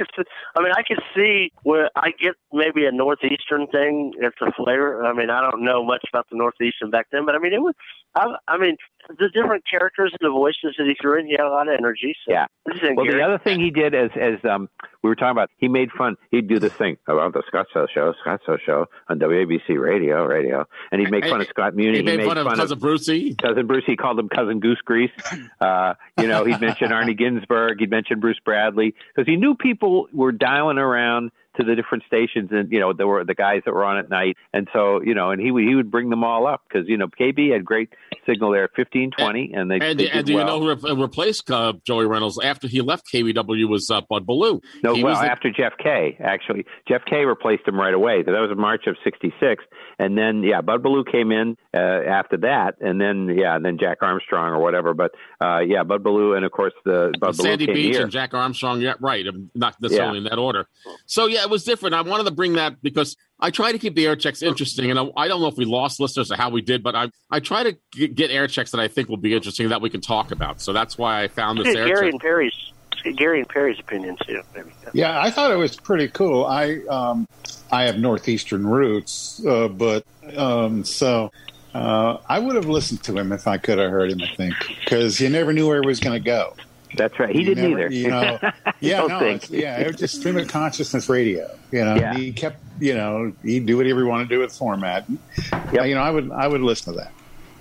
I mean, I could see where I get maybe a northeastern thing. It's a flavor. I mean, I don't know much about the northeastern back then, but I mean, it was. I, I mean, the different characters and the voices that he threw in, he had a lot of energy. So. Yeah. Well, the other thing he did is, as um, we were talking about, he made fun. He'd do this thing about the Scott Sow Show, Scott Sow Show on W A B C Radio, radio, and he'd make fun of Scott Muni. He made, he made fun, fun of Cousin of Brucey. Cousin Brucey called him Cousin Goose Grease. Uh, you know, he'd mention Arnie Ginsburg. He'd mention Bruce Bradley because he knew people were dialing around to the different stations, and, you know, there were the guys that were on at night. And so, you know, and he, he would bring them all up because, you know, K B had great signal there, fifteen, twenty. And, and they, and, they and well. You know who re- replaced uh, Joey Reynolds after he left K B W was uh, Bud Ballou. No, he well, the- after Jeff Kaye, actually. Jeff Kaye replaced him right away. That was in March of sixty-six. And then, yeah, Bud Ballou came in uh, after that. And then, yeah, and then Jack Armstrong or whatever. But, uh, yeah, Bud Ballou and, of course, the Bud Ballou Sandy came Beach here. And Jack Armstrong, yeah, right. Not necessarily yeah. in that order. So, yeah, it was different. I wanted to bring that because I try to keep the air checks interesting. And I, I don't know if we lost listeners or how we did, but I I try to g- get air checks that I think will be interesting that we can talk about. So that's why I found this air Gary check. And Perry's, Gary and Perry's opinions, too. Yeah, I thought it was pretty cool. I um, I have Northeastern roots, uh, but um, so uh, I would have listened to him if I could have heard him, I think, because you never knew where he was going to go. That's right. He you didn't never, either. You know, yeah, no, it's, yeah, it was just stream of consciousness radio. You know, yeah. He kept, you know, he'd do whatever he wanted to do with format. Yep. Uh, you know, I would, I would listen to that.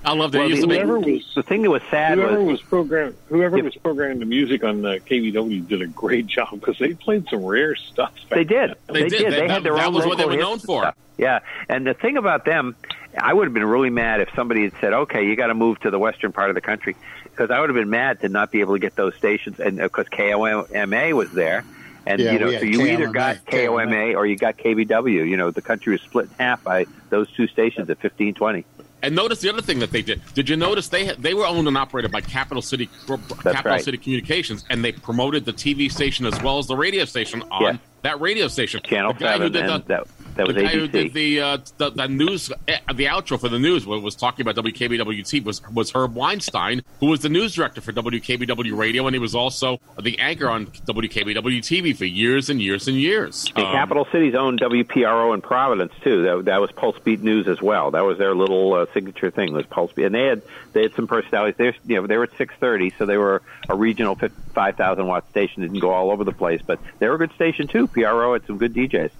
I love that. Well, the, whoever was, the thing that was sad whoever was, was programmed, whoever yep. was programming the music on the K B W did a great job because they played some rare stuff. They did. They, they did. did. They, they had their that own. That was what they were known for. Stuff. Yeah, and the thing about them, I would have been really mad if somebody had said, "Okay, you got to move to the western part of the country," because I would have been mad to not be able to get those stations, and of course K O M A was there. And, yeah, you know, so you K M A, either got K O M A or you got K B W. You know, the country was split in half by those two stations at fifteen twenty. And notice the other thing that they did. Did you notice they they were owned and operated by Capital City That's Capital right. City Communications, and they promoted the T V station as well as the radio station on yeah. that radio station. Channel seven, and that, that was A B C. The guy who did the, uh, the, the news, the outro for the news, what was talking about W K B W T was, was Herb Weinstein, who was the news director for W K B W Radio, and he was also the anchor on W K B W T V for years and years and years. The um, Capital Cities owned W P R O in Providence, too. That, that was Pulse Beat News as well. That was their little uh, signature thing, was Pulse Beat. And they had they had some personalities. They were, you know, they were at six thirty, so they were a regional five thousand watt station. Didn't go all over the place, but they were a good station, too. P R O had some good D Js.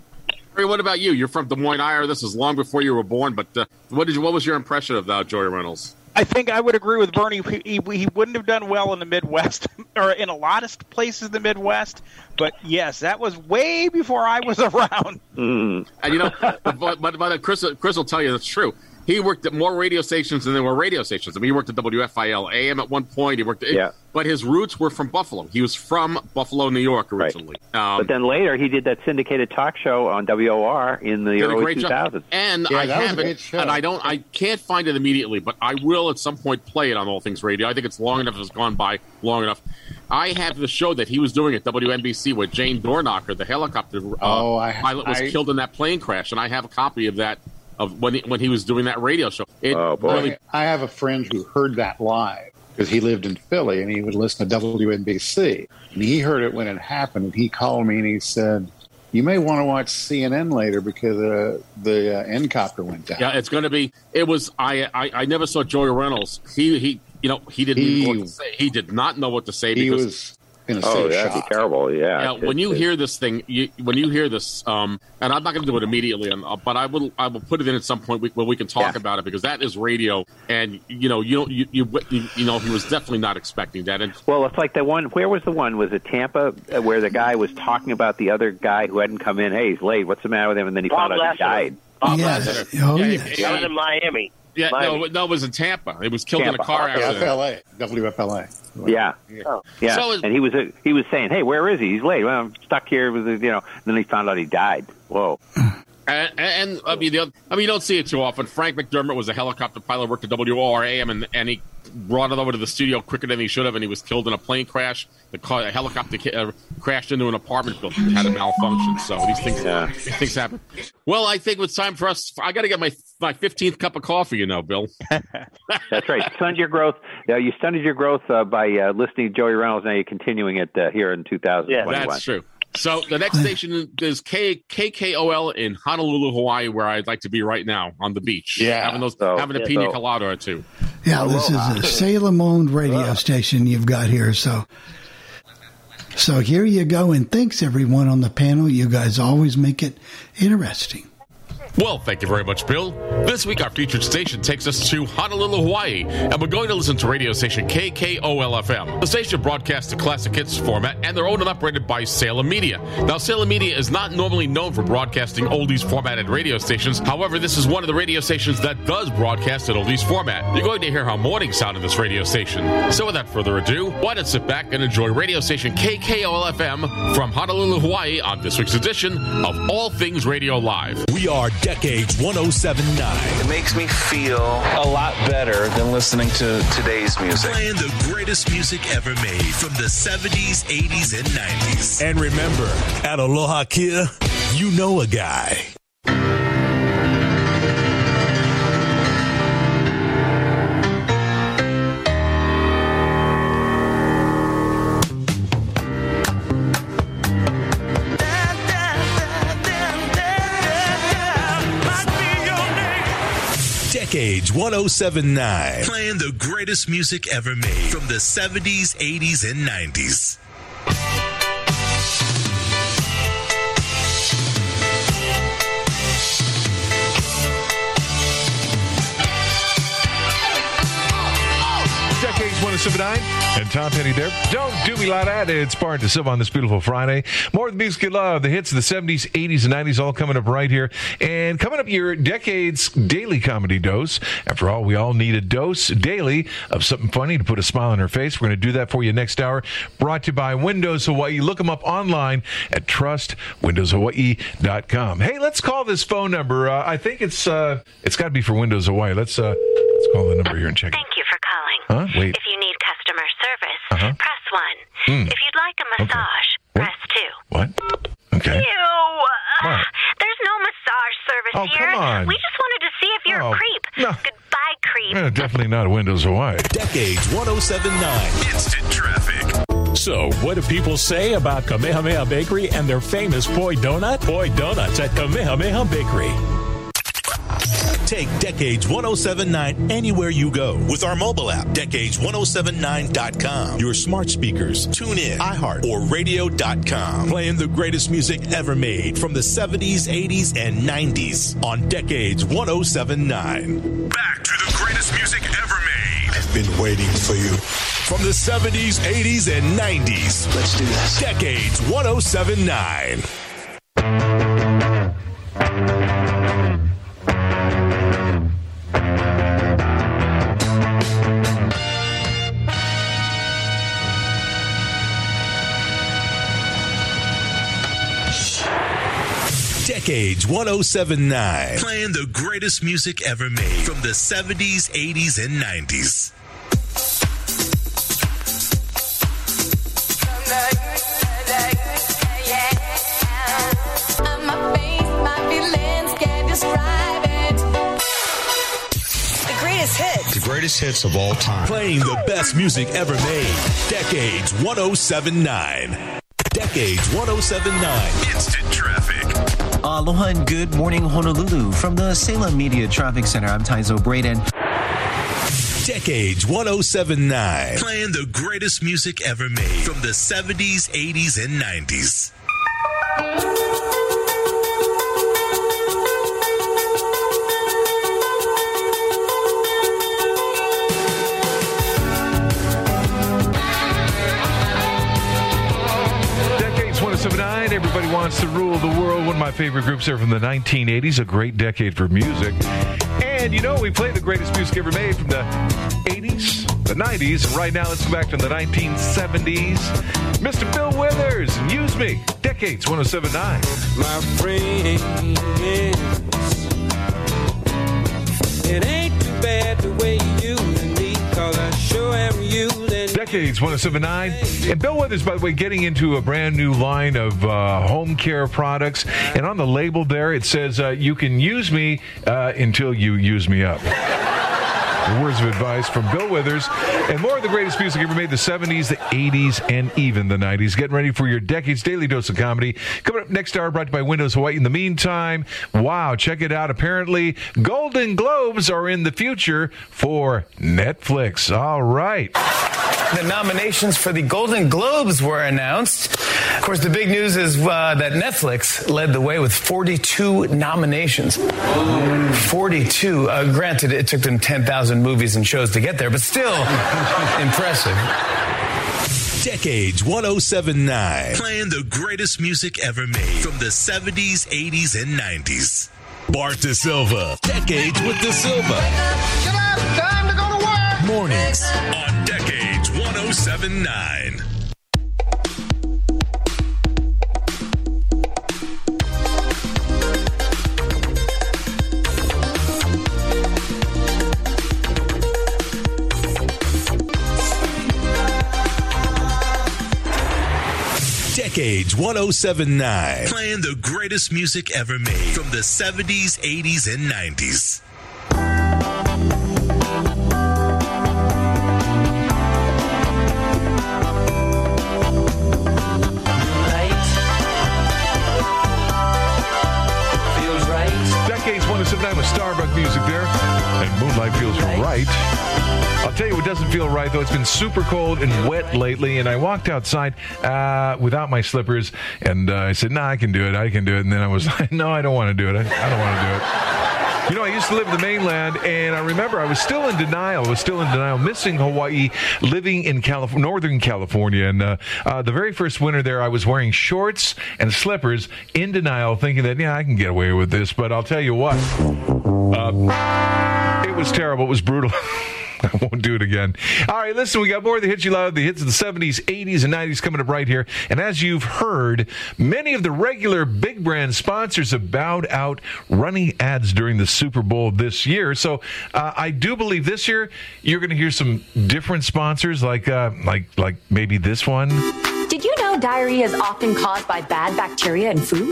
Jerry, what about you? You're from Des Moines, Iowa. This is long before you were born, but uh, what did you? What was your impression of uh, Joey Reynolds? I think I would agree with Bernie. He, he, he wouldn't have done well in the Midwest, or in a lot of places in the Midwest. But, yes, that was way before I was around. Mm. And, you know, but, but, but Chris, Chris will tell you that's true. He worked at more radio stations than there were radio stations. I mean, he worked at W F I L A M at one point. He worked, at, yeah. But his roots were from Buffalo. He was from Buffalo, New York, originally. Right. Um, but then later, he did that syndicated talk show on W O R in the early two thousands. And yeah, I haven't, and I don't, I can't find it immediately, but I will at some point play it on All Things Radio. I think it's long enough; it's gone by long enough. I have the show that he was doing at W N B C with Jane Doorknocker, the helicopter uh, oh, I, pilot, was I, killed in that plane crash, and I have a copy of that. Of when he, when he was doing that radio show. It oh, boy. Really... I have a friend who heard that live because he lived in Philly and he would listen to W N B C. And he heard it when it happened. And he called me and he said, "You may want to watch C N N later because uh, the uh, helicopter went down." Yeah, it's going to be. It was. I, I I never saw Joey Reynolds. He he. You know he didn't he, know what to say. He did not know what to say. He because... was. Oh, that'd be terrible! Yeah. Now, when you hear this thing, you, when you hear this, um, and I'm not going to do it immediately, but I will. I will put it in at some point where we can talk yeah. about it because that is radio, and you know, you don't, you, you, you know, he was definitely not expecting that. And well, it's like the one. Where was the one? Was it Tampa where the guy was talking about the other guy who hadn't come in? Hey, he's late. What's the matter with him? And then he Bob found out Lassiter. He died. Bob yeah. Lassiter. Oh, yeah, yeah. Yeah. That was in Miami. Yeah, Miami. no, no, it was in Tampa. It was killed Tampa. in a car accident. W F L A. W F L A. Yeah, oh. yeah, so and he was uh, he was saying, "Hey, where is he? He's late. Well, I'm stuck here with the, you know." And then he found out he died. Whoa! And, and I mean, the other, I mean, you don't see it too often. Frank McDermott was a helicopter pilot, worked at W O R A M, and and he brought it over to the studio quicker than he should have, and he was killed in a plane crash. The car, a helicopter ca- uh, crashed into an apartment building, had a malfunction. So these things, yeah. these things happen. Well, I think it's time for us. I got to get my. My fifteenth cup of coffee, you know, Bill. That's right. Stunned your growth. Uh, you stunted your growth uh, by uh, listening to Joey Reynolds. Now you're continuing it uh, here in two thousand twenty-one. Yeah, that's true. So the next station is K- KKOL in Honolulu, Hawaii, where I'd like to be right now on the beach. Yeah. Having, those, so, having a yeah, pina so. colada or two. Yeah, this is a Salem-owned radio station you've got here. So, so here you go. And thanks, everyone on the panel. You guys always make it interesting. Well, thank you very much, Bill. This week, our featured station takes us to Honolulu, Hawaii, and we're going to listen to radio station K K O L F M. The station broadcasts the classic hits format, and they're owned and operated by Salem Media. Now, Salem Media is not normally known for broadcasting oldies formatted radio stations. However, this is one of the radio stations that does broadcast in oldies format. You're going to hear how mornings sound in this radio station. So without further ado, why don't sit back and enjoy radio station K K O L F M from Honolulu, Hawaii on this week's edition of All Things Radio Live. We are Decades one oh seven point nine. It makes me feel a lot better than listening to today's music. Playing the greatest music ever made from the seventies, eighties, and nineties. And remember, at Aloha Kia, you know a guy. Decades one oh seven point nine. Playing the greatest music ever made from the seventies, eighties, and nineties. Decades one oh seven point nine and Tom Petty there. Don't do me like that. It's Bart to Silva on this beautiful Friday. More of the music you love, the hits of the seventies, eighties, and nineties all coming up right here. And coming up your Decades Daily Comedy Dose. After all, we all need a dose daily of something funny to put a smile on our face. We're going to do that for you next hour. Brought to you by Windows Hawaii. Look them up online at trust windows hawaii dot com. Hey, let's call this phone number. Uh, I think it's uh, it's got to be for Windows Hawaii. Let's, uh, let's call the number here and check it. Thank you for calling. Huh? Wait. If you need customer service, uh-huh. press one. Mm. If you'd like a massage, okay. press two. What? Okay. Ew! What? There's no massage service oh, here. Oh, come on. We just wanted to see if you're oh, a creep. No. Goodbye, creep. Yeah, definitely not Windows Hawaii. Decades one oh seven point nine. Instant traffic. So, what do people say about Kamehameha Bakery and their famous Boy Donut? Boy Donuts at Kamehameha Bakery. Take Decades one oh seven point nine anywhere you go with our mobile app, decades ten seventy-nine dot com. Your smart speakers, tune in, iHeart, or radio dot com. Playing the greatest music ever made from the seventies, eighties, and nineties on Decades one oh seven point nine. Back to the greatest music ever made. I've been waiting for you. From the seventies, eighties, and nineties. Let's do this. Decades one oh seven point nine. Decades one oh seven point nine. Playing the greatest music ever made from the seventies, eighties, and nineties. The greatest hits. The greatest hits of all time. Playing the best music ever made. Decades one oh seven point nine. Decades one oh seven point nine. Instant traffic. Aloha and good morning, Honolulu. From the Salem Media Traffic Center, I'm Taizo Braden. Decades one oh seven point nine. Playing the greatest music ever made from the seventies, eighties, and nineties. Everybody wants to rule the world. One of my favorite groups there from the nineteen eighties, a great decade for music. And, you know, we play the greatest music ever made from the eighties, the nineties, and right now let's go back to the nineteen seventies. Mister Bill Withers, Use Me, Decades one oh seven point nine. My friends, it ain't too bad the way you and me, cause I sure am you. Decades one oh seven point nine. And Bill Withers, by the way, getting into a brand new line of uh, home care products. And on the label there, it says, uh, you can use me uh, until you use me up. Words of advice from Bill Withers. And more of the greatest music ever made, the seventies, the eighties, and even the nineties. Getting ready for your Decades Daily Dose of Comedy. Coming up next hour, brought to you by Windows Hawaii. In the meantime, wow, check it out. Apparently, Golden Globes are in the future for Netflix. All right. The nominations for the Golden Globes were announced. Of course, the big news is uh, that Netflix led the way with forty-two nominations. forty-two. Uh, granted, it took them ten thousand movies and shows to get there, but still impressive. Decades one oh seven point nine. Playing the greatest music ever made from the seventies, eighties, and nineties. Bart Da Silva. Decades with Da Silva. Wake up, shut up, time to go to work. Mornings on Decades one oh seven point nine. Decades one oh seven point nine. Playing the greatest music ever made from the seventies, eighties, and nineties. Right. Feels right. Decades one oh seven point nine with Starbuck music there. And Moonlight feels right. right. I'll tell you what doesn't feel right, though. It's been super cold and wet lately, and I walked outside uh, without my slippers, and uh, I said, nah, I can do it. I can do it. And then I was like, no, I don't want to do it. I, I don't want to do it. You know, I used to live in the mainland, and I remember I was still in denial. I was still in denial, missing Hawaii, living in Calif- Northern California. And uh, uh, the very first winter there, I was wearing shorts and slippers in denial, thinking that, yeah, I can get away with this. But I'll tell you what, uh, it was terrible. It was brutal. I won't do it again. All right, listen, we got more of the Hits You Loud, the hits of the seventies, eighties, and nineties coming up right here. And as you've heard, many of the regular big brand sponsors have bowed out running ads during the Super Bowl this year. So uh, I do believe this year you're going to hear some different sponsors, like uh, like like maybe this one. Did you know diarrhea is often caused by bad bacteria in food?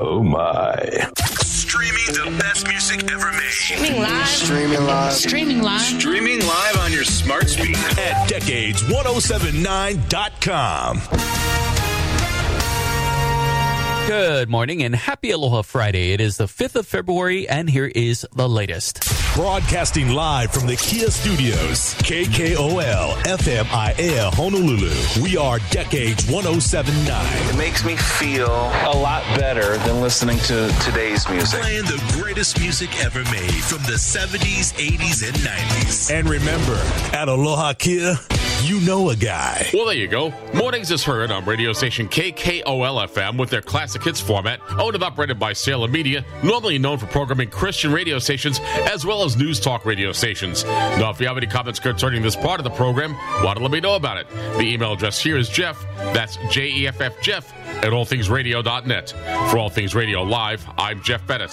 Oh, my. Streaming the best music ever made. Streaming live. Streaming live. Streaming live. Streaming live on your smart speaker. At decades ten seventy-nine dot com. Good morning and happy Aloha Friday. It is the fifth of February, and here is the latest. Broadcasting live from the Kia Studios, K K O L, F M, I A, Honolulu. We are Decades one oh seven point nine. It makes me feel a lot better than listening to today's music. Playing the greatest music ever made from the seventies, eighties, and nineties. And remember, at Aloha Kia, you know a guy. Well, there you go. Mornings is heard on radio station K K O L F M with their classic hits format, owned and operated by Salem Media, normally known for programming Christian radio stations as well as news talk radio stations. Now, if you have any comments concerning this part of the program, why don't let me know about it? The email address here is Jeff. That's J E F F Jeff at all things radio dot net. For All Things Radio Live, I'm Jeff Bennett.